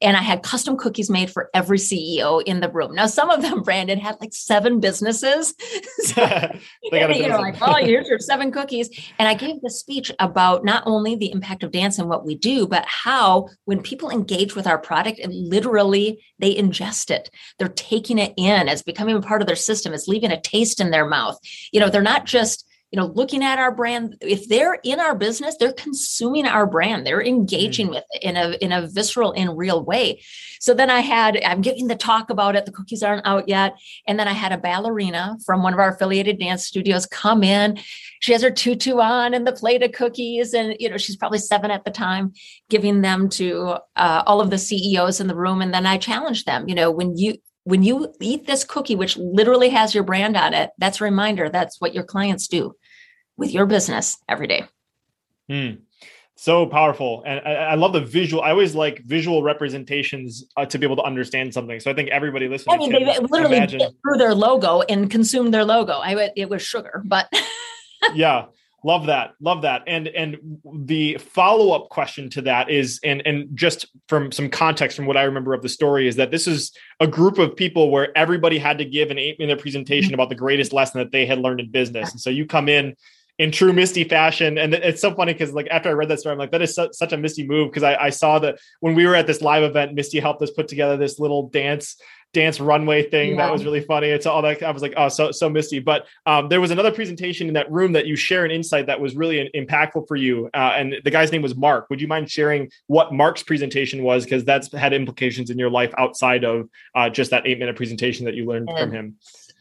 and I had custom cookies made for every CEO in the room. Now, some of them, Brandon, had like 7 businesses. So, here's your 7 cookies. And I gave the speech about not only the impact of dance and what we do, but how when people engage with our product, and literally they ingest it, they're taking it in, it's becoming a part of their system, it's leaving a taste in their mouth. They're not just, looking at our brand. If they're in our business, they're consuming our brand. They're engaging with it in a visceral and real way. So then I'm giving the talk about it. The cookies aren't out yet. And then I had a ballerina from one of our affiliated dance studios come in. She has her tutu on and the plate of cookies. And, she's probably 7 at the time, giving them to all of the CEOs in the room. And then I challenged them, when you eat this cookie, which literally has your brand on it, that's a reminder. That's what your clients do with your business every day. So powerful. And I love the visual. I always like visual representations to be able to understand something. So I think everybody listening they literally bit through their logo and consumed their logo. It was sugar, but yeah. Love that. And the follow-up question to that is, and just from some context from what I remember of the story, is that this is a group of people where everybody had to give an 8-minute presentation about the greatest lesson that they had learned in business. And so you come in true Misty fashion. And it's so funny because after I read that story, I'm like, that is such a Misty move. Because I saw that when we were at this live event, Misty helped us put together this little dance dance runway thing. Yeah. That was really funny. It's all that. I was like, oh, so Misty. But there was another presentation in that room that you share an insight that was really impactful for you. And the guy's name was Mark. Would you mind sharing what Mark's presentation was? Because that's had implications in your life outside of just that 8-minute presentation that you learned from him.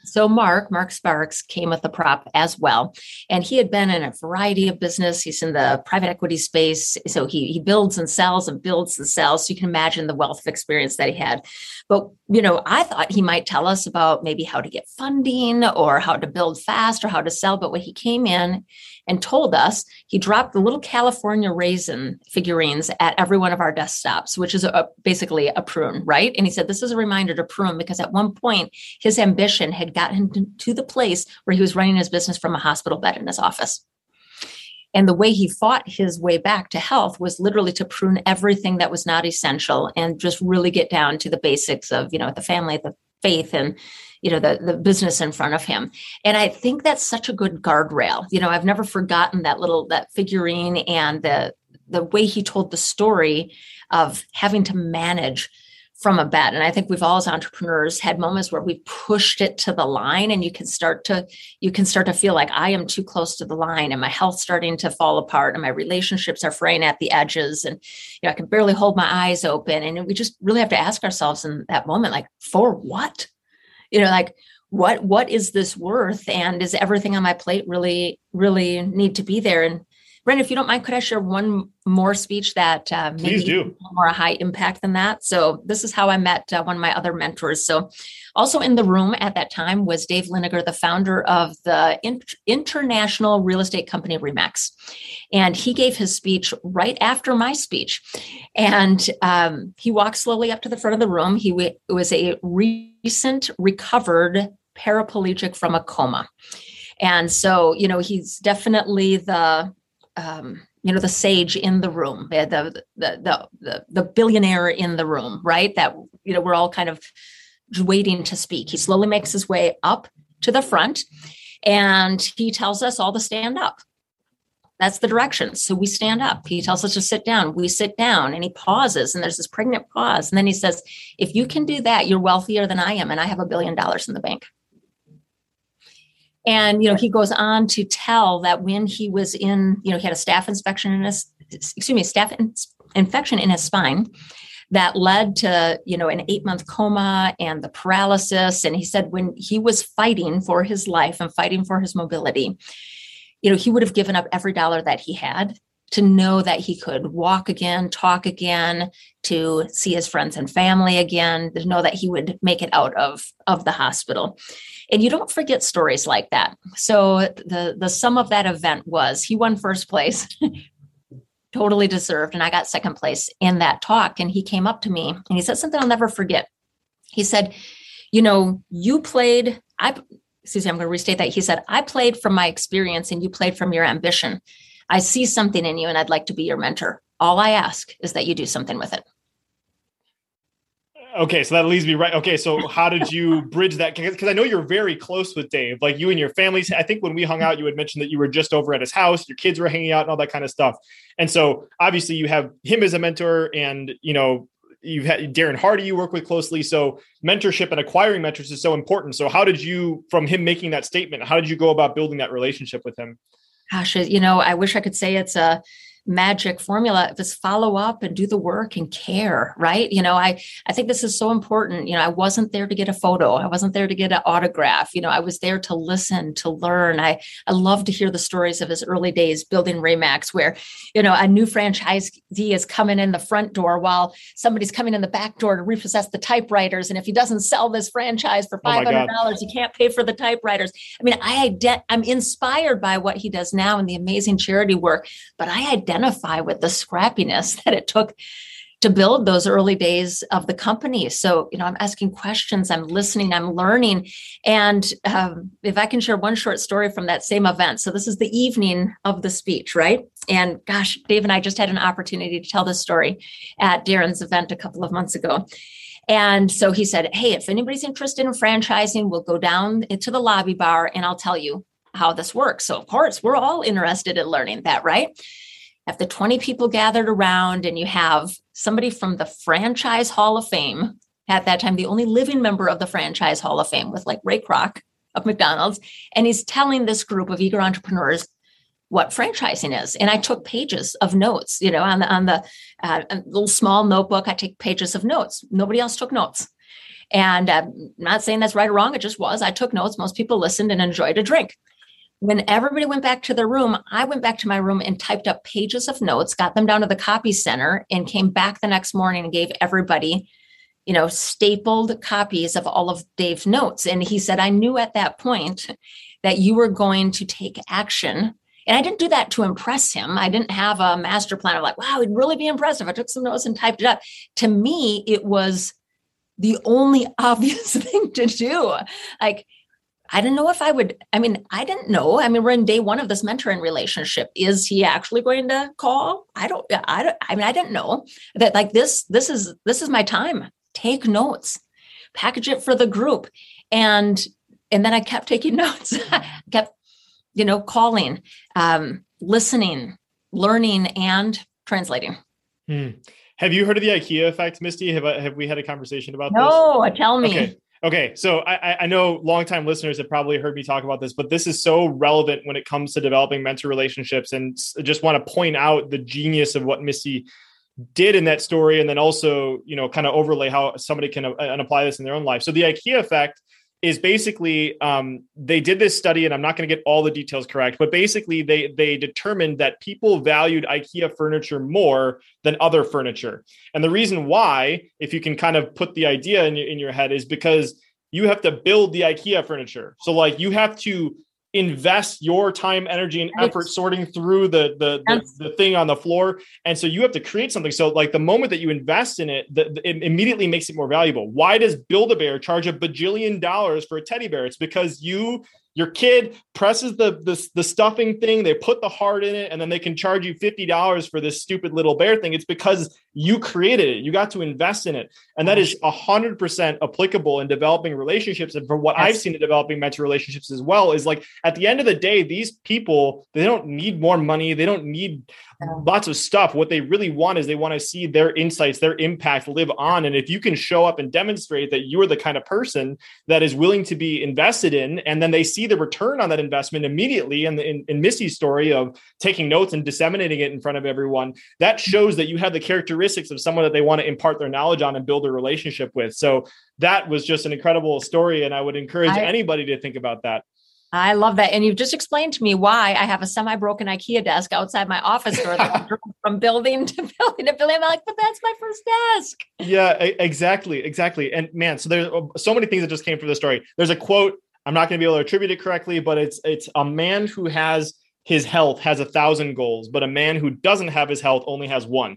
So Mark Sparks came with the prop as well. And he had been in a variety of business. He's in the private equity space. So he builds and sells and builds and sells. So you can imagine the wealth of experience that he had. But, you know, I thought he might tell us about maybe how to get funding or how to build fast or how to sell. But when he came in and told us, he dropped the little California raisin figurines at every one of our desktops, which is basically a prune, right? And he said, this is a reminder to prune, because at one point, his ambition had got him to the place where he was running his business from a hospital bed in his office. And the way he fought his way back to health was literally to prune everything that was not essential and just really get down to the basics of, you know, the family, the faith, and, you know, the business in front of him. And I think that's such a good guardrail. You know, I've never forgotten that figurine and the way he told the story of having to manage from a bed. And I think we've all, as entrepreneurs, had moments where we pushed it to the line, and you can start to feel like, I am too close to the line, and my health's starting to fall apart, and my relationships are fraying at the edges. And, you know, I can barely hold my eyes open. And we just really have to ask ourselves in that moment, like, for what? You know, like, what is this worth? And is everything on my plate really, really need to be there? And Brandon, if you don't mind, could I share one more speech that maybe more a high impact than that? So this is how I met one of my other mentors. So also in the room at that time was Dave Liniger, the founder of the international real estate company RE/MAX. And he gave his speech right after my speech. And he walked slowly up to the front of the room. He was a recent recovered paraplegic from a coma. And so, you know, he's definitely the sage in the room, the billionaire in the room, right? That, you know, we're all kind of waiting to speak. He slowly makes his way up to the front, and he tells us all to stand up. That's the direction. So we stand up. He tells us to sit down. We sit down, and he pauses, and there's this pregnant pause. And then he says, if you can do that, you're wealthier than I am. And I have $1 billion in the bank. And, you know, he goes on to tell that when he was in, you know, he had a staph infection in his spine that led to, you know, an 8-month coma and the paralysis. And he said when he was fighting for his life and fighting for his mobility, you know, he would have given up every dollar that he had to know that he could walk again, talk again, to see his friends and family again, to know that he would make it out of the hospital. And you don't forget stories like that. So the sum of that event was he won first place, totally deserved. And I got second place in that talk. And he came up to me and he said something I'll never forget. He said, you know, I'm going to restate that. He said, I played from my experience and you played from your ambition. I see something in you and I'd like to be your mentor. All I ask is that you do something with it. Okay, so that leads me right. Okay, so how did you bridge that? Because I know you're very close with Dave, like you and your families. I think when we hung out, you had mentioned that you were just over at his house, your kids were hanging out and all that kind of stuff. And so obviously you have him as a mentor, and, you know, you've had Darren Hardy you work with closely. So mentorship and acquiring mentors is so important. So how did you, from him making that statement, how did you go about building that relationship with him? Gosh, you know, I wish I could say it's a magic formula. If it's follow up and do the work and care, right? You know, I think this is so important. You know, I wasn't there to get a photo. I wasn't there to get an autograph. You know, I was there to listen, to learn. I love to hear the stories of his early days building RE/MAX, where, you know, a new franchisee is coming in the front door while somebody's coming in the back door to repossess the typewriters. And if he doesn't sell this franchise for $500, he can't pay for the typewriters. I mean, I'm inspired by what he does now and the amazing charity work, but I identify with the scrappiness that it took to build those early days of the company. So, you know, I'm asking questions, I'm listening, I'm learning. And if I can share one short story from that same event. So this is the evening of the speech, right? And gosh, Dave and I just had an opportunity to tell this story at Darren's event a couple of months ago. And so he said, hey, if anybody's interested in franchising, we'll go down to the lobby bar and I'll tell you how this works. So of course, we're all interested in learning that, right? Have the 20 people gathered around, and you have somebody from the Franchise Hall of Fame at that time, the only living member of the Franchise Hall of Fame with like Ray Kroc of McDonald's. And he's telling this group of eager entrepreneurs what franchising is. And I took pages of notes, you know, on the little small notebook, I take pages of notes. Nobody else took notes. And I'm not saying that's right or wrong. It just was. I took notes. Most people listened and enjoyed a drink. When everybody went back to their room, I went back to my room and typed up pages of notes, got them down to the copy center, and came back the next morning and gave everybody, you know, stapled copies of all of Dave's notes. And he said, I knew at that point that you were going to take action. And I didn't do that to impress him. I didn't have a master plan of like, wow, it'd really be impressive. I took some notes and typed it up. To me, it was the only obvious thing to do. Like, I didn't know if I would, I didn't know. I mean, we're in day one of this mentoring relationship. Is he actually going to call? I didn't know that, like, this is my time. Take notes, package it for the group. And then I kept taking notes, kept, you know, calling, listening, learning, and translating. Have you heard of the IKEA effect, Misty? Have we had a conversation about this? No, tell me. Okay. So I know longtime listeners have probably heard me talk about this, but this is so relevant when it comes to developing mentor relationships. And I just want to point out the genius of what Misty did in that story. And then also, you know, kind of overlay how somebody can apply this in their own life. So the IKEA effect is basically, they did this study, and I'm not going to get all the details correct, but basically they determined that people valued IKEA furniture more than other furniture. And the reason why, if you can kind of put the idea in your head, is because you have to build the IKEA furniture. So like you have to invest your time, energy, and effort sorting through the thing on the floor. And so you have to create something. So like the moment that you invest in it, it immediately makes it more valuable. Why does Build-A-Bear charge $1 bajillion for a teddy bear? It's because your kid presses the stuffing thing, they put the heart in it, and then they can charge you $50 for this stupid little bear thing. It's because you created it. You got to invest in it. And that is 100% applicable in developing relationships. And from what I've seen in developing mentor relationships as well is like, at the end of the day, these people, they don't need more money. They don't need lots of stuff. What they really want is they want to see their insights, their impact live on. And if you can show up and demonstrate that you are the kind of person that is willing to be invested in, and then they see the return on that investment immediately. And in Misty's story of taking notes and disseminating it in front of everyone, that shows that you have the characteristics of someone that they want to impart their knowledge on and build a relationship with. So that was just an incredible story. And I would encourage anybody to think about that. I love that. And you've just explained to me why I have a semi-broken IKEA desk outside my office door that I drove from building to building to building. I'm like, but that's my first desk. Yeah, exactly. And man, so there's so many things that just came from the story. There's a quote, I'm not going to be able to attribute it correctly, but it's a man who has his health has 1,000 goals, but a man who doesn't have his health only has one.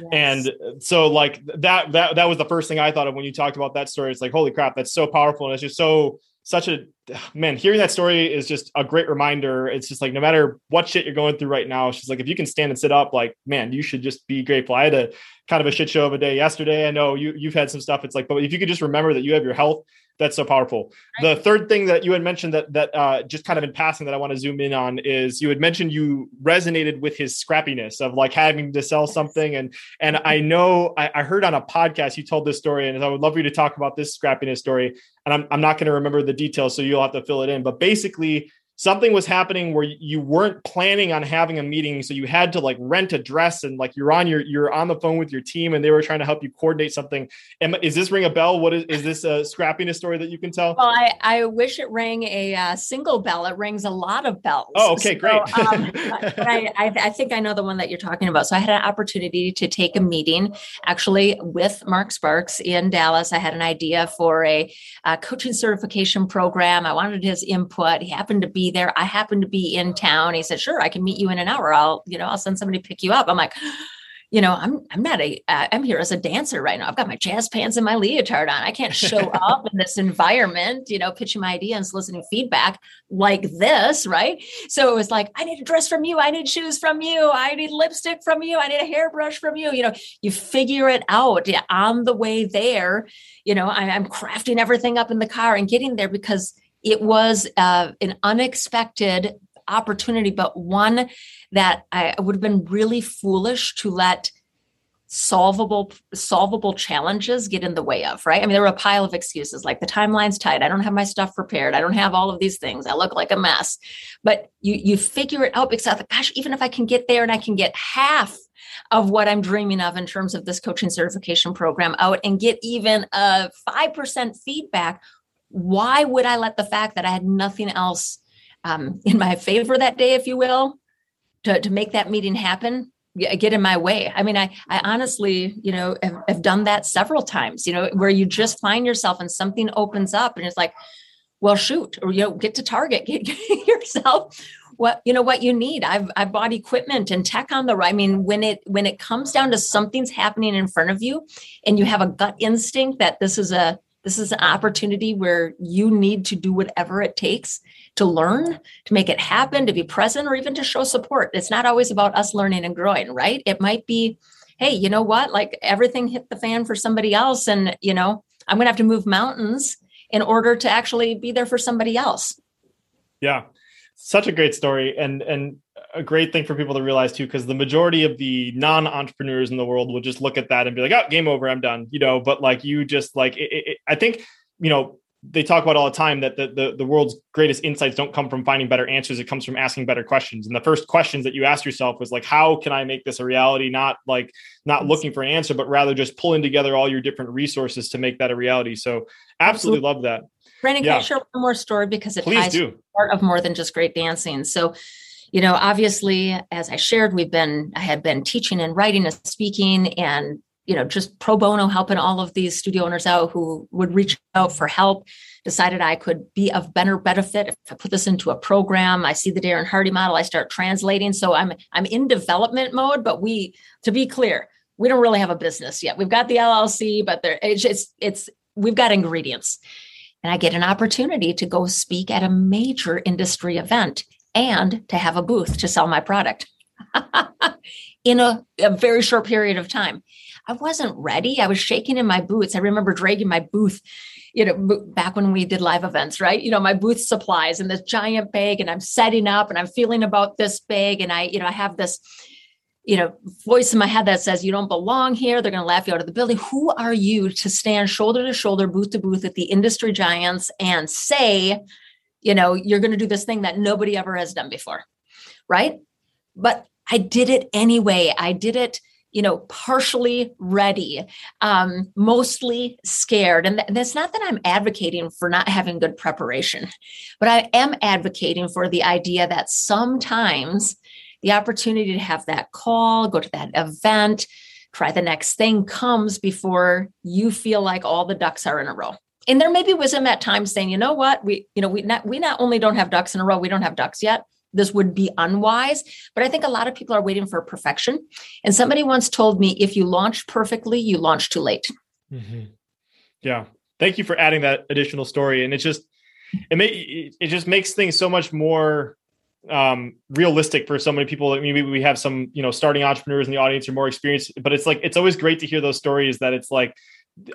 Yes. And so like that was the first thing I thought of when you talked about that story. It's like, holy crap, that's so powerful. And it's just hearing that story is just a great reminder. It's just like, no matter what shit you're going through right now, she's like, if you can stand and sit up, like, man, you should just be grateful. I had a kind of a shit show of a day yesterday. I know you've had some stuff. It's like, but if you could just remember that you have your health, that's so powerful. The third thing that you had mentioned that just kind of in passing that I want to zoom in on is you had mentioned you resonated with his scrappiness of like having to sell something. And I know I heard on a podcast, you told this story, and I would love for you to talk about this scrappiness story. And I'm not going to remember the details, so you'll have to fill it in. But basically, something was happening where you weren't planning on having a meeting. So you had to like rent a dress, and like you're on the phone with your team and they were trying to help you coordinate something. And is this ring a bell? What is this a scrappiness story that you can tell? Well, I wish it rang a single bell. It rings a lot of bells. Oh, okay, great. So, I think I know the one that you're talking about. So I had an opportunity to take a meeting actually with Mark Sparks in Dallas. I had an idea for a coaching certification program. I wanted his input. He happened to be there. I happened to be in town. He said, sure, I can meet you in an hour. I'll send somebody to pick you up. I'm like, you know, I'm here as a dancer right now. I've got my jazz pants and my leotard on. I can't show up in this environment, you know, pitching my idea and soliciting feedback like this. Right. So it was like, I need a dress from you. I need shoes from you. I need lipstick from you. I need a hairbrush from you. You know, you figure it out on the way there. You know, I'm crafting everything up in the car and getting there because it was an unexpected opportunity, but one that I would have been really foolish to let solvable challenges get in the way of, right? I mean, there were a pile of excuses like the timeline's tight. I don't have my stuff prepared. I don't have all of these things. I look like a mess, but you figure it out because I thought, gosh, even if I can get there and I can get half of what I'm dreaming of in terms of this coaching certification program out and get even a 5% feedback, why would I let the fact that I had nothing else in my favor that day, if you will, to make that meeting happen, get in my way? I mean, I honestly, have done that several times, where you just find yourself and something opens up and it's like, well, shoot, or, get to Target, get yourself what you need. I've bought equipment and tech on the right. I mean, when it comes down to something's happening in front of you and you have a gut instinct that this is an opportunity where you need to do whatever it takes to learn, to make it happen, to be present, or even to show support. It's not always about us learning and growing, right? It might be, hey, you know what? Like everything hit the fan for somebody else. And, I'm going to have to move mountains in order to actually be there for somebody else. Yeah. Such a great story. And a great thing for people to realize too, because the majority of the non-entrepreneurs in the world will just look at that and be like, oh, game over, I'm done, but like you just like, I think, they talk about all the time that the world's greatest insights don't come from finding better answers. It comes from asking better questions. And the first questions that you asked yourself was like, how can I make this a reality? Not looking for an answer, but rather just pulling together all your different resources to make that a reality. So absolutely love that. Brandon, can I share one more story? Because it ties to part of More Than Just Great Dancing. So, obviously, as I shared, I had been teaching and writing and speaking and, just pro bono helping all of these studio owners out who would reach out for help, decided I could be of better benefit if I put this into a program. I see the Darren Hardy model, I start translating. So I'm in development mode, but to be clear, we don't really have a business yet. We've got the LLC, but we've got ingredients. And I get an opportunity to go speak at a major industry event and to have a booth to sell my product in a very short period of time. I wasn't ready. I was shaking in my boots. I remember dragging my booth, back when we did live events, right? My booth supplies and this giant bag, and I'm setting up and I'm feeling about this bag. And I have this, voice in my head that says, you don't belong here. They're going to laugh you out of the building. Who are you to stand shoulder to shoulder, booth to booth with the industry giants and say, you're going to do this thing that nobody ever has done before, right? But I did it anyway. I did it, partially ready, mostly scared. And that's not that I'm advocating for not having good preparation, but I am advocating for the idea that sometimes the opportunity to have that call, go to that event, try the next thing comes before you feel like all the ducks are in a row. And there maybe was him at times saying, you know what, we not only don't have ducks in a row, we don't have ducks yet. This would be unwise, but I think a lot of people are waiting for perfection. And somebody once told me, if you launch perfectly, you launch too late. Mm-hmm. Yeah. Thank you for adding that additional story. And it just makes things so much more realistic for so many people. I mean, we have some, starting entrepreneurs in the audience who are more experienced, but it's like, it's always great to hear those stories that it's like,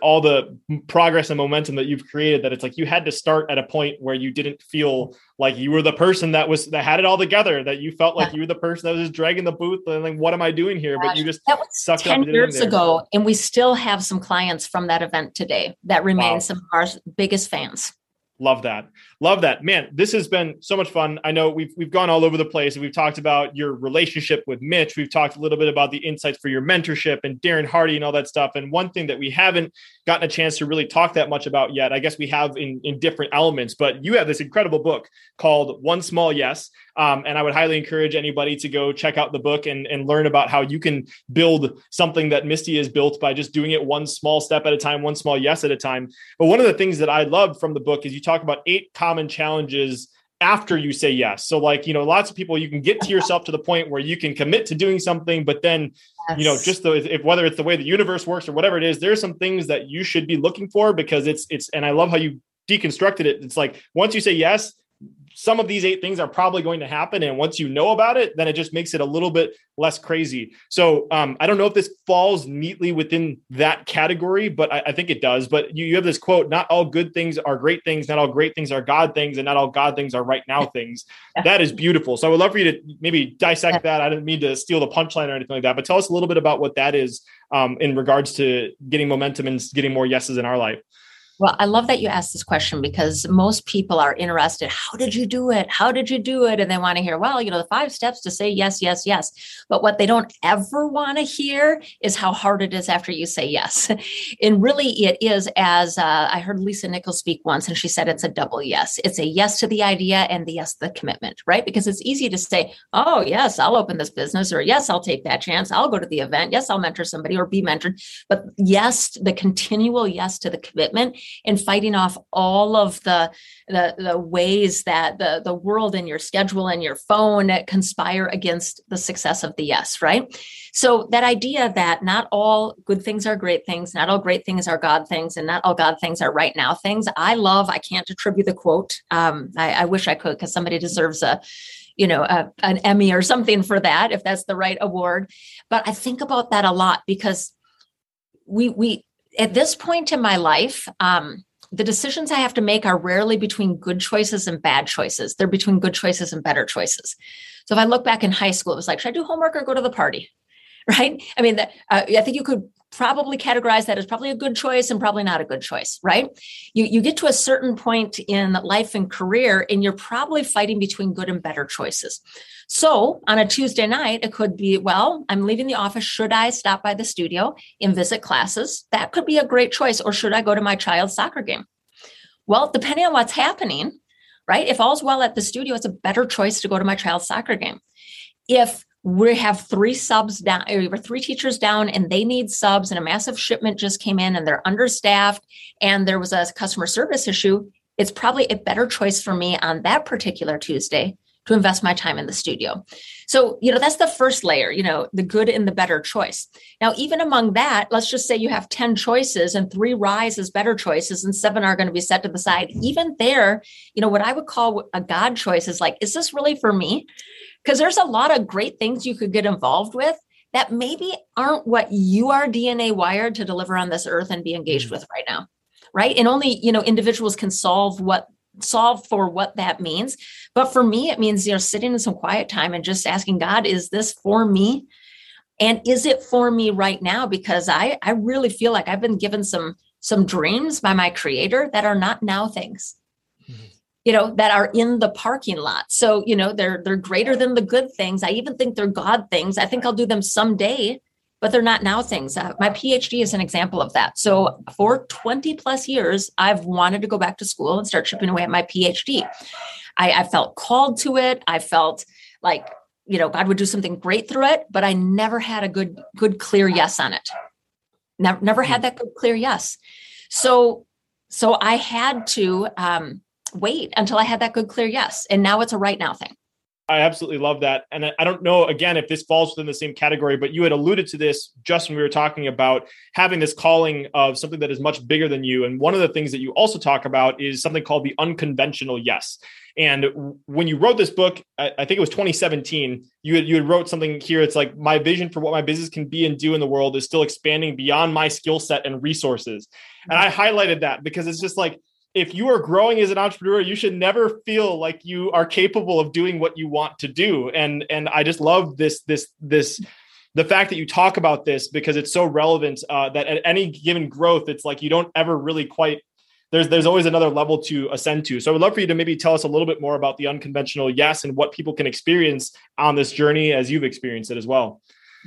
all the progress and momentum that you've created, that it's like you had to start at a point where you didn't feel like you were the person that had it all together, that you felt like you were the person that was just dragging the booth and like, what am I doing here? Gosh, but you just that was sucked 10 up years ago. And we still have some clients from that event today that remain some of our biggest fans. Love that. Man, this has been so much fun. I know we've gone all over the place. We've talked about your relationship with Mitch. We've talked a little bit about the insights for your mentorship and Darren Hardy and all that stuff. And one thing that we haven't gotten a chance to really talk that much about yet, I guess we have in different elements, but you have this incredible book called One Small Yes. And I would highly encourage anybody to go check out the book and learn about how you can build something that Misty has built by just doing it one small step at a time, one small yes at a time. But one of the things that I love from the book is you talk about 8 common challenges after you say yes. So like, lots of people, you can get to yourself to the point where you can commit to doing something, but then, yes, whether it's the way the universe works or whatever it is, there's some things that you should be looking for because and I love how you deconstructed it. It's like, once you say yes, some of these 8 things are probably going to happen. And once you know about it, then it just makes it a little bit less crazy. So I don't know if this falls neatly within that category, but I think it does. But you have this quote, not all good things are great things. Not all great things are God things. And not all God things are right now things. That is beautiful. So I would love for you to maybe dissect that. I didn't mean to steal the punchline or anything like that, but tell us a little bit about what that is in regards to getting momentum and getting more yeses in our life. Well, I love that you asked this question because most people are interested. How did you do it? How did you do it? And they want to hear, well, you know, the 5 steps to say yes, yes, yes. But what they don't ever want to hear is how hard it is after you say yes. And really it is, as I heard Lisa Nichols speak once, and she said, it's a double yes. It's a yes to the idea and the yes to the commitment, right? Because it's easy to say, oh, yes, I'll open this business, or yes, I'll take that chance. I'll go to the event. Yes, I'll mentor somebody or be mentored. But yes, the continual yes to the commitment, and fighting off all of the ways that the world and your schedule and your phone conspire against the success of the yes, right? So that idea that not all good things are great things, not all great things are God things, and not all God things are right now things. I can't attribute the quote. I wish I could, because somebody deserves an Emmy or something for that, if that's the right award. But I think about that a lot, because we at this point in my life, the decisions I have to make are rarely between good choices and bad choices. They're between good choices and better choices. So if I look back in high school, it was like, should I do homework or go to the party? Right? I mean, I think you could probably categorize that as probably a good choice and probably not a good choice, right? You get to a certain point in life and career, and you're probably fighting between good and better choices. So on a Tuesday night, it could be, well, I'm leaving the office. Should I stop by the studio and visit classes? That could be a great choice. Or should I go to my child's soccer game? Well, depending on what's happening, right? If all's well at the studio, it's a better choice to go to my child's soccer game. If we have 3 subs down, or we're 3 teachers down, and they need subs, and a massive shipment just came in, and they're understaffed, and there was a customer service issue, it's probably a better choice for me on that particular Tuesday to invest my time in the studio. So, that's the first layer, the good and the better choice. Now, even among that, let's just say you have 10 choices, and 3 rise as better choices, and 7 are going to be set to the side. Even there, what I would call a God choice is like, is this really for me? Because there's a lot of great things you could get involved with that maybe aren't what you are DNA wired to deliver on this earth and be engaged with right now, right? And only, individuals can solve for what that means. But for me, it means, sitting in some quiet time and just asking God, is this for me? And is it for me right now? Because I really feel like I've been given some dreams by my creator that are not now things. Mm-hmm. That are in the parking lot. So, they're greater than the good things. I even think they're God things. I think I'll do them someday, but they're not now things. My PhD is an example of that. So for 20 plus years, I've wanted to go back to school and start chipping away at my PhD. I felt called to it. I felt like, God would do something great through it, but I never had a good, clear yes on it. Never had that good, clear yes. So I had to, wait until I had that good, clear yes. And now it's a right now thing. I absolutely love that. And I don't know, again, if this falls within the same category, but you had alluded to this just when we were talking about having this calling of something that is much bigger than you. And one of the things that you also talk about is something called the unconventional yes. And when you wrote this book, I think it was 2017, you had wrote something here. It's like, my vision for what my business can be and do in the world is still expanding beyond my skill set and resources. And I highlighted that because it's just like, if you are growing as an entrepreneur, you should never feel like you are capable of doing what you want to do. And I just love this, the fact that you talk about this, because it's so relevant that at any given growth, it's like, you don't ever really quite, there's always another level to ascend to. So I would love for you to maybe tell us a little bit more about the unconventional yes and what people can experience on this journey as you've experienced it as well.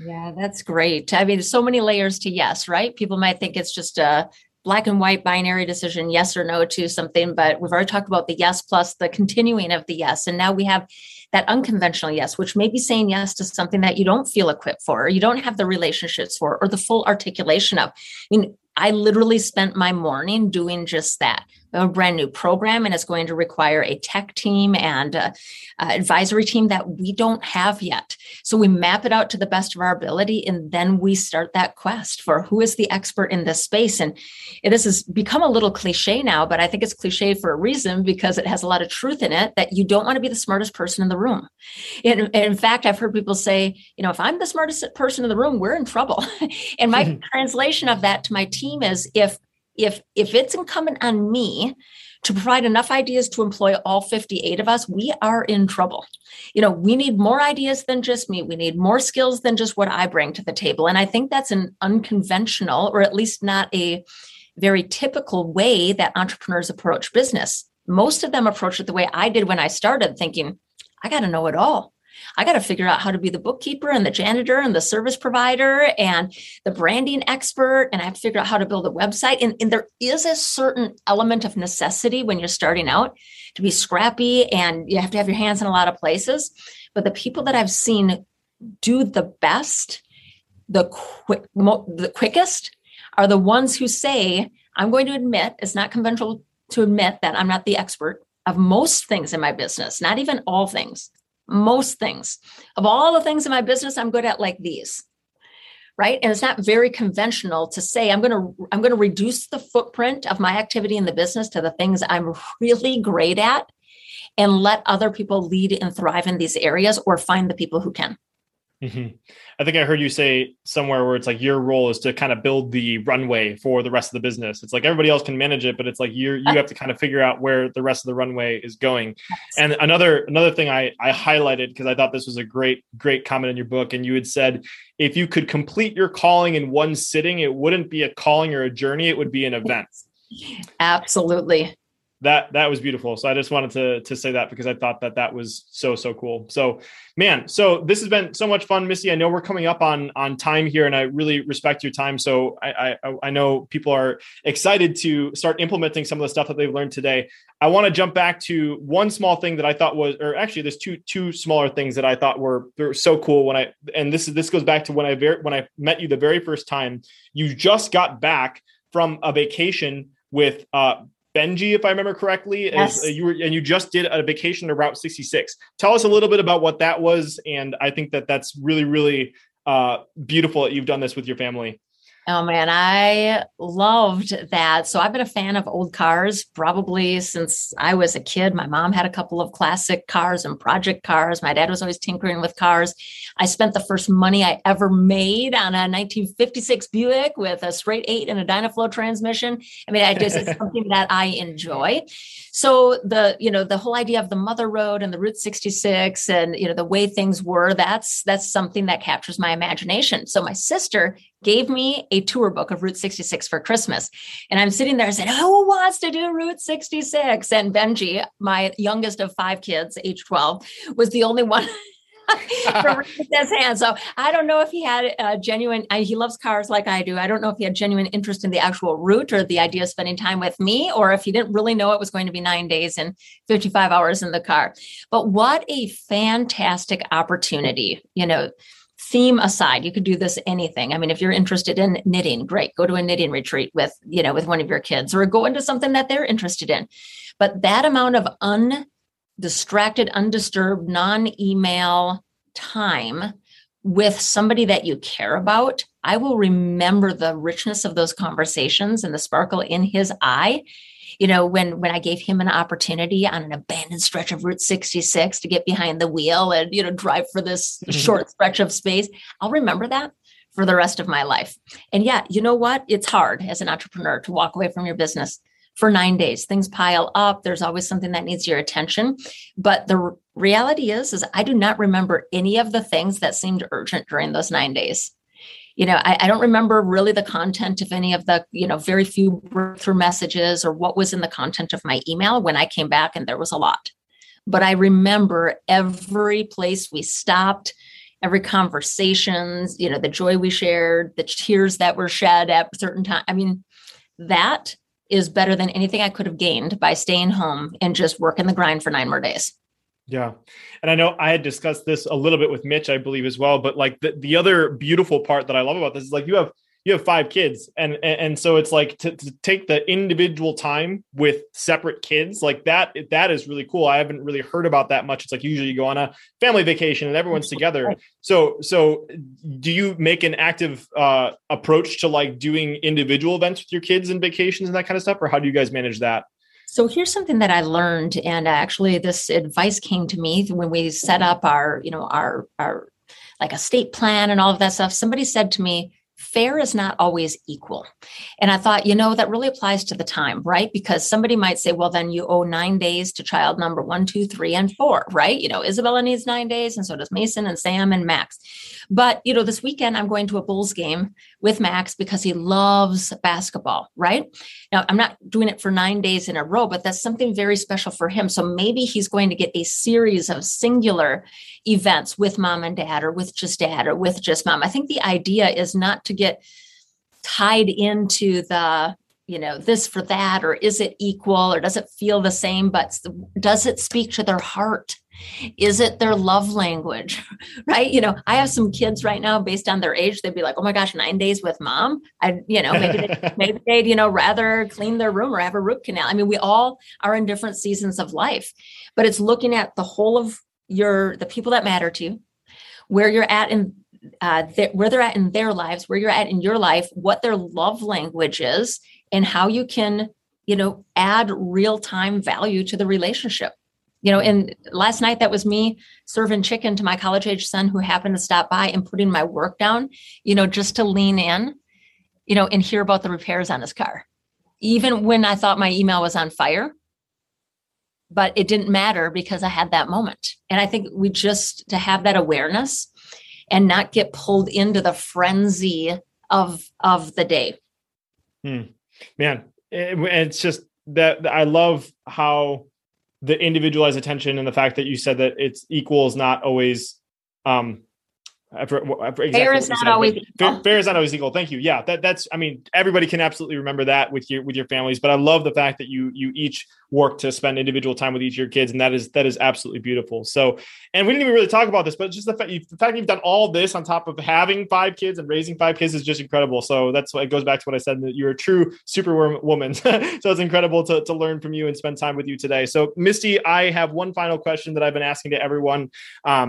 Yeah, that's great. I mean, so many layers to yes, right? People might think it's just a black and white binary decision, yes or no to something, but we've already talked about the yes plus the continuing of the yes. And now we have that unconventional yes, which may be saying yes to something that you don't feel equipped for, or you don't have the relationships for, or the full articulation of. I mean, I literally spent my morning doing just that. a brand new program, and it's going to require a tech team and an advisory team that we don't have yet. So we map it out to the best of our ability, and then we start that quest for who is the expert in this space. And this has become a little cliche now, but I think it's cliche for a reason, because it has a lot of truth in it, that you don't want to be the smartest person in the room. And in fact, I've heard people say, you know, if I'm the smartest person in the room, we're in trouble. And my translation of that to my team is, if it's incumbent on me to provide enough ideas to employ all 58 of us, we are in trouble. You know, we need more ideas than just me. We need more skills than just what I bring to the table. And I think that's an unconventional, or at least not a very typical way that entrepreneurs approach business. Most of them approach it the way I did when I started, thinking, I got to know it all. I got to figure out how to be the bookkeeper and the janitor and the service provider and the branding expert. And I have to figure out how to build a website. And there is a certain element of necessity when you're starting out to be scrappy, and you have to have your hands in a lot of places. But the people that I've seen do the best, the quickest are the ones who say, I'm going to admit, it's not conventional to admit that I'm not the expert of most things in my business, not even all things. Most things. Of all the things in my business, I'm good at like these, right? And it's not very conventional to say, I'm going to reduce the footprint of my activity in the business to the things I'm really great at, and let other people lead and thrive in these areas, or find the people who can. Mm-hmm. I think I heard you say somewhere where it's like your role is to kind of build the runway for the rest of the business. It's like everybody else can manage it, but it's like you have to kind of figure out where the rest of the runway is going. And another thing I highlighted, because I thought this was a great comment in your book, and you had said, if you could complete your calling in one sitting, it wouldn't be a calling or a journey, it would be an event. Absolutely. That was beautiful. So I just wanted to say that, because I thought that was so cool. So man, so this has been so much fun, Misty. I know we're coming up on time here, and I really respect your time. So I know people are excited to start implementing some of the stuff that they've learned today. I want to jump back to one small thing that I thought was, or actually there's two smaller things that I thought were so cool when I, and this goes back to when I met you the very first time. You just got back from a vacation with, Benji, if I remember correctly, yes. You just did a vacation to Route 66. Tell us a little bit about what that was. And I think that's really, really beautiful that you've done this with your family. Oh man, I loved that. So I've been a fan of old cars probably since I was a kid. My mom had a couple of classic cars and project cars. My dad was always tinkering with cars. I spent the first money I ever made on a 1956 Buick with a straight 8 and a Dynaflow transmission. I mean, it's something that I enjoy. So the whole idea of the mother road and the Route 66 and, the way things were, that's something that captures my imagination. So my sister gave me a tour book of Route 66 for Christmas. And I'm sitting there and saying, who wants to do Route 66? And Benji, my youngest of 5 kids, age 12, was the only one from his hand. So I don't know if he had a genuine, he loves cars like I do. I don't know if he had genuine interest in the actual route or the idea of spending time with me, or if he didn't really know it was going to be 9 days and 55 hours in the car. But what a fantastic opportunity, theme aside, you could do this anything. I mean, if you're interested in knitting, great, go to a knitting retreat with one of your kids, or go into something that they're interested in. But that amount of undistracted, undisturbed, non-email time with somebody that you care about, I will remember the richness of those conversations and the sparkle in his eye. When I gave him an opportunity on an abandoned stretch of Route 66 to get behind the wheel and, drive for this short stretch of space, I'll remember that for the rest of my life. And yeah, you know what? It's hard as an entrepreneur to walk away from your business for 9 days. Things pile up. There's always something that needs your attention. But the reality is I do not remember any of the things that seemed urgent during those 9 days. I don't remember really the content of any of the, very few breakthrough messages or what was in the content of my email when I came back, and there was a lot. But I remember every place we stopped, every conversations, the joy we shared, the tears that were shed at a certain time. I mean, that is better than anything I could have gained by staying home and just working the grind for 9 more days. Yeah. And I know I had discussed this a little bit with Mitch, I believe, as well, but like the other beautiful part that I love about this is like you have you have five kids. And so it's like to take the individual time with separate kids like that is really cool. I haven't really heard about that much. It's like usually you go on a family vacation and everyone's together. So do you make an active approach to like doing individual events with your kids and vacations and that kind of stuff? Or how do you guys manage that? So here's something that I learned. And actually this advice came to me when we set up our like estate plan and all of that stuff. Somebody said to me, fair is not always equal. And I thought, that really applies to the time, right? Because somebody might say, well, then you owe 9 days to child number 1, 2, 3, and 4, right? Isabella needs 9 days. And so does Mason and Sam and Max. But, this weekend I'm going to a Bulls game with Max because he loves basketball, right? Now, I'm not doing it for 9 days in a row, but that's something very special for him. So maybe he's going to get a series of singular events with mom and dad or with just mom. I think the idea is not to get tied into the, this for that, or is it equal or does it feel the same, but does it speak to their heart? Is it their love language, right? I have some kids right now based on their age, they'd be like, oh my gosh, 9 days with mom. Maybe they'd rather clean their room or have a root canal. I mean, we all are in different seasons of life, but it's looking at the whole of the people that matter to you, where you're at in where they're at in their lives, where you're at in your life, what their love language is, and how you can, add real time value to the relationship. And last night that was me serving chicken to my college age son who happened to stop by and putting my work down, just to lean in, and hear about the repairs on his car. Even when I thought my email was on fire, but it didn't matter because I had that moment. And I think we just to have that awareness and not get pulled into the frenzy of the day. Man, it's just that I love how the individualized attention and the fact that you said that it's equal is not always, fair is not always equal. Thank you. Yeah. That's, I mean, everybody can absolutely remember that with your families, but I love the fact that you each work to spend individual time with each of your kids. And that is absolutely beautiful. So, and we didn't even really talk about this, but just the fact you've done all this on top of having five kids and raising five kids is just incredible. So that's what it goes back to what I said, that you're a true superwoman. So it's incredible to learn from you and spend time with you today. So Misty, I have one final question that I've been asking to everyone,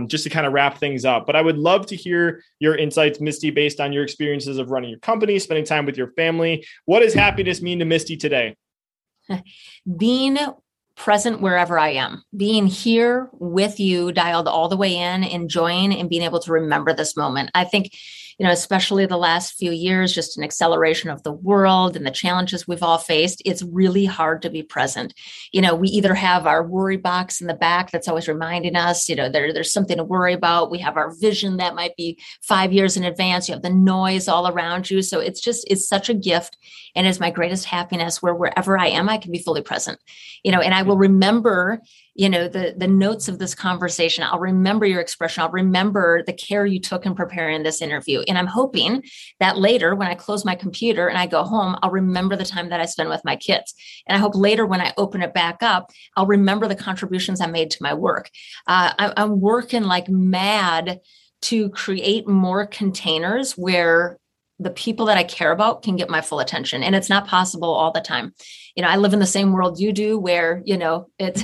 just to kind of wrap things up, but I would love to hear your insights, Misty, based on your experiences of running your company, spending time with your family. What does happiness mean to Misty today? Being present wherever I am, being here with you, dialed all the way in, enjoying and being able to remember this moment. I think, especially the last few years, just an acceleration of the world and the challenges we've all faced, it's really hard to be present. We either have our worry box in the back that's always reminding us, there's something to worry about. We have our vision that might be 5 years in advance. You have the noise all around you. So it's such a gift. And it's my greatest happiness where wherever I am, I can be fully present, and I will remember, the notes of this conversation. I'll remember your expression. I'll remember the care you took in preparing this interview. And I'm hoping that later when I close my computer and I go home, I'll remember the time that I spend with my kids. And I hope later when I open it back up, I'll remember the contributions I made to my work. I'm working like mad to create more containers where the people that I care about can get my full attention. And it's not possible all the time. I live in the same world you do where, it's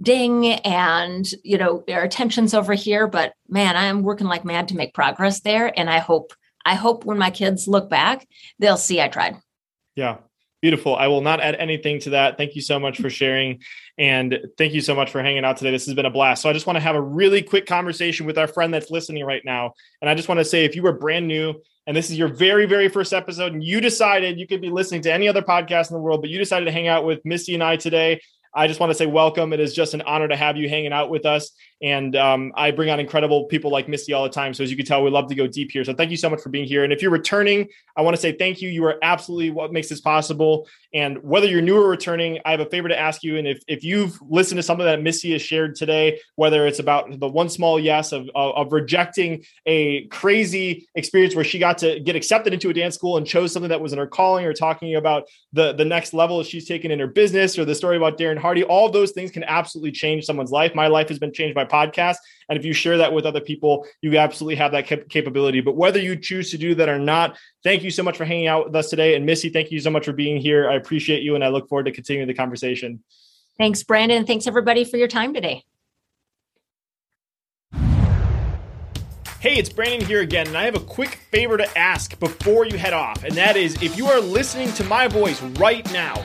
ding and, our attention's over here, but man, I am working like mad to make progress there. And I hope when my kids look back, they'll see I tried. Yeah. Beautiful. I will not add anything to that. Thank you so much for sharing. And thank you so much for hanging out today. This has been a blast. So I just want to have a really quick conversation with our friend that's listening right now. And I just want to say, if you were brand new, and this is your very, very first episode, and you decided you could be listening to any other podcast in the world, but you decided to hang out with Misty and I today, I just want to say welcome. It is just an honor to have you hanging out with us. And I bring on incredible people like Misty all the time. So as you can tell, we love to go deep here. So thank you so much for being here. And if you're returning, I want to say thank you. You are absolutely what makes this possible. And whether you're new or returning, I have a favor to ask you. And if you've listened to something that Misty has shared today, whether it's about the one small yes of rejecting a crazy experience where she got to get accepted into a dance school and chose something that was in her calling, or talking about the next level she's taken in her business, or the story about Darren Hardy. All those things can absolutely change someone's life. My life has been changed by podcasts. And if you share that with other people, you absolutely have that capability. But whether you choose to do that or not, thank you so much for hanging out with us today. And Missy, thank you so much for being here. I appreciate you. And I look forward to continuing the conversation. Thanks, Brandon. Thanks everybody for your time today. Hey, it's Brandon here again, and I have a quick favor to ask before you head off, and that is if you are listening to my voice right now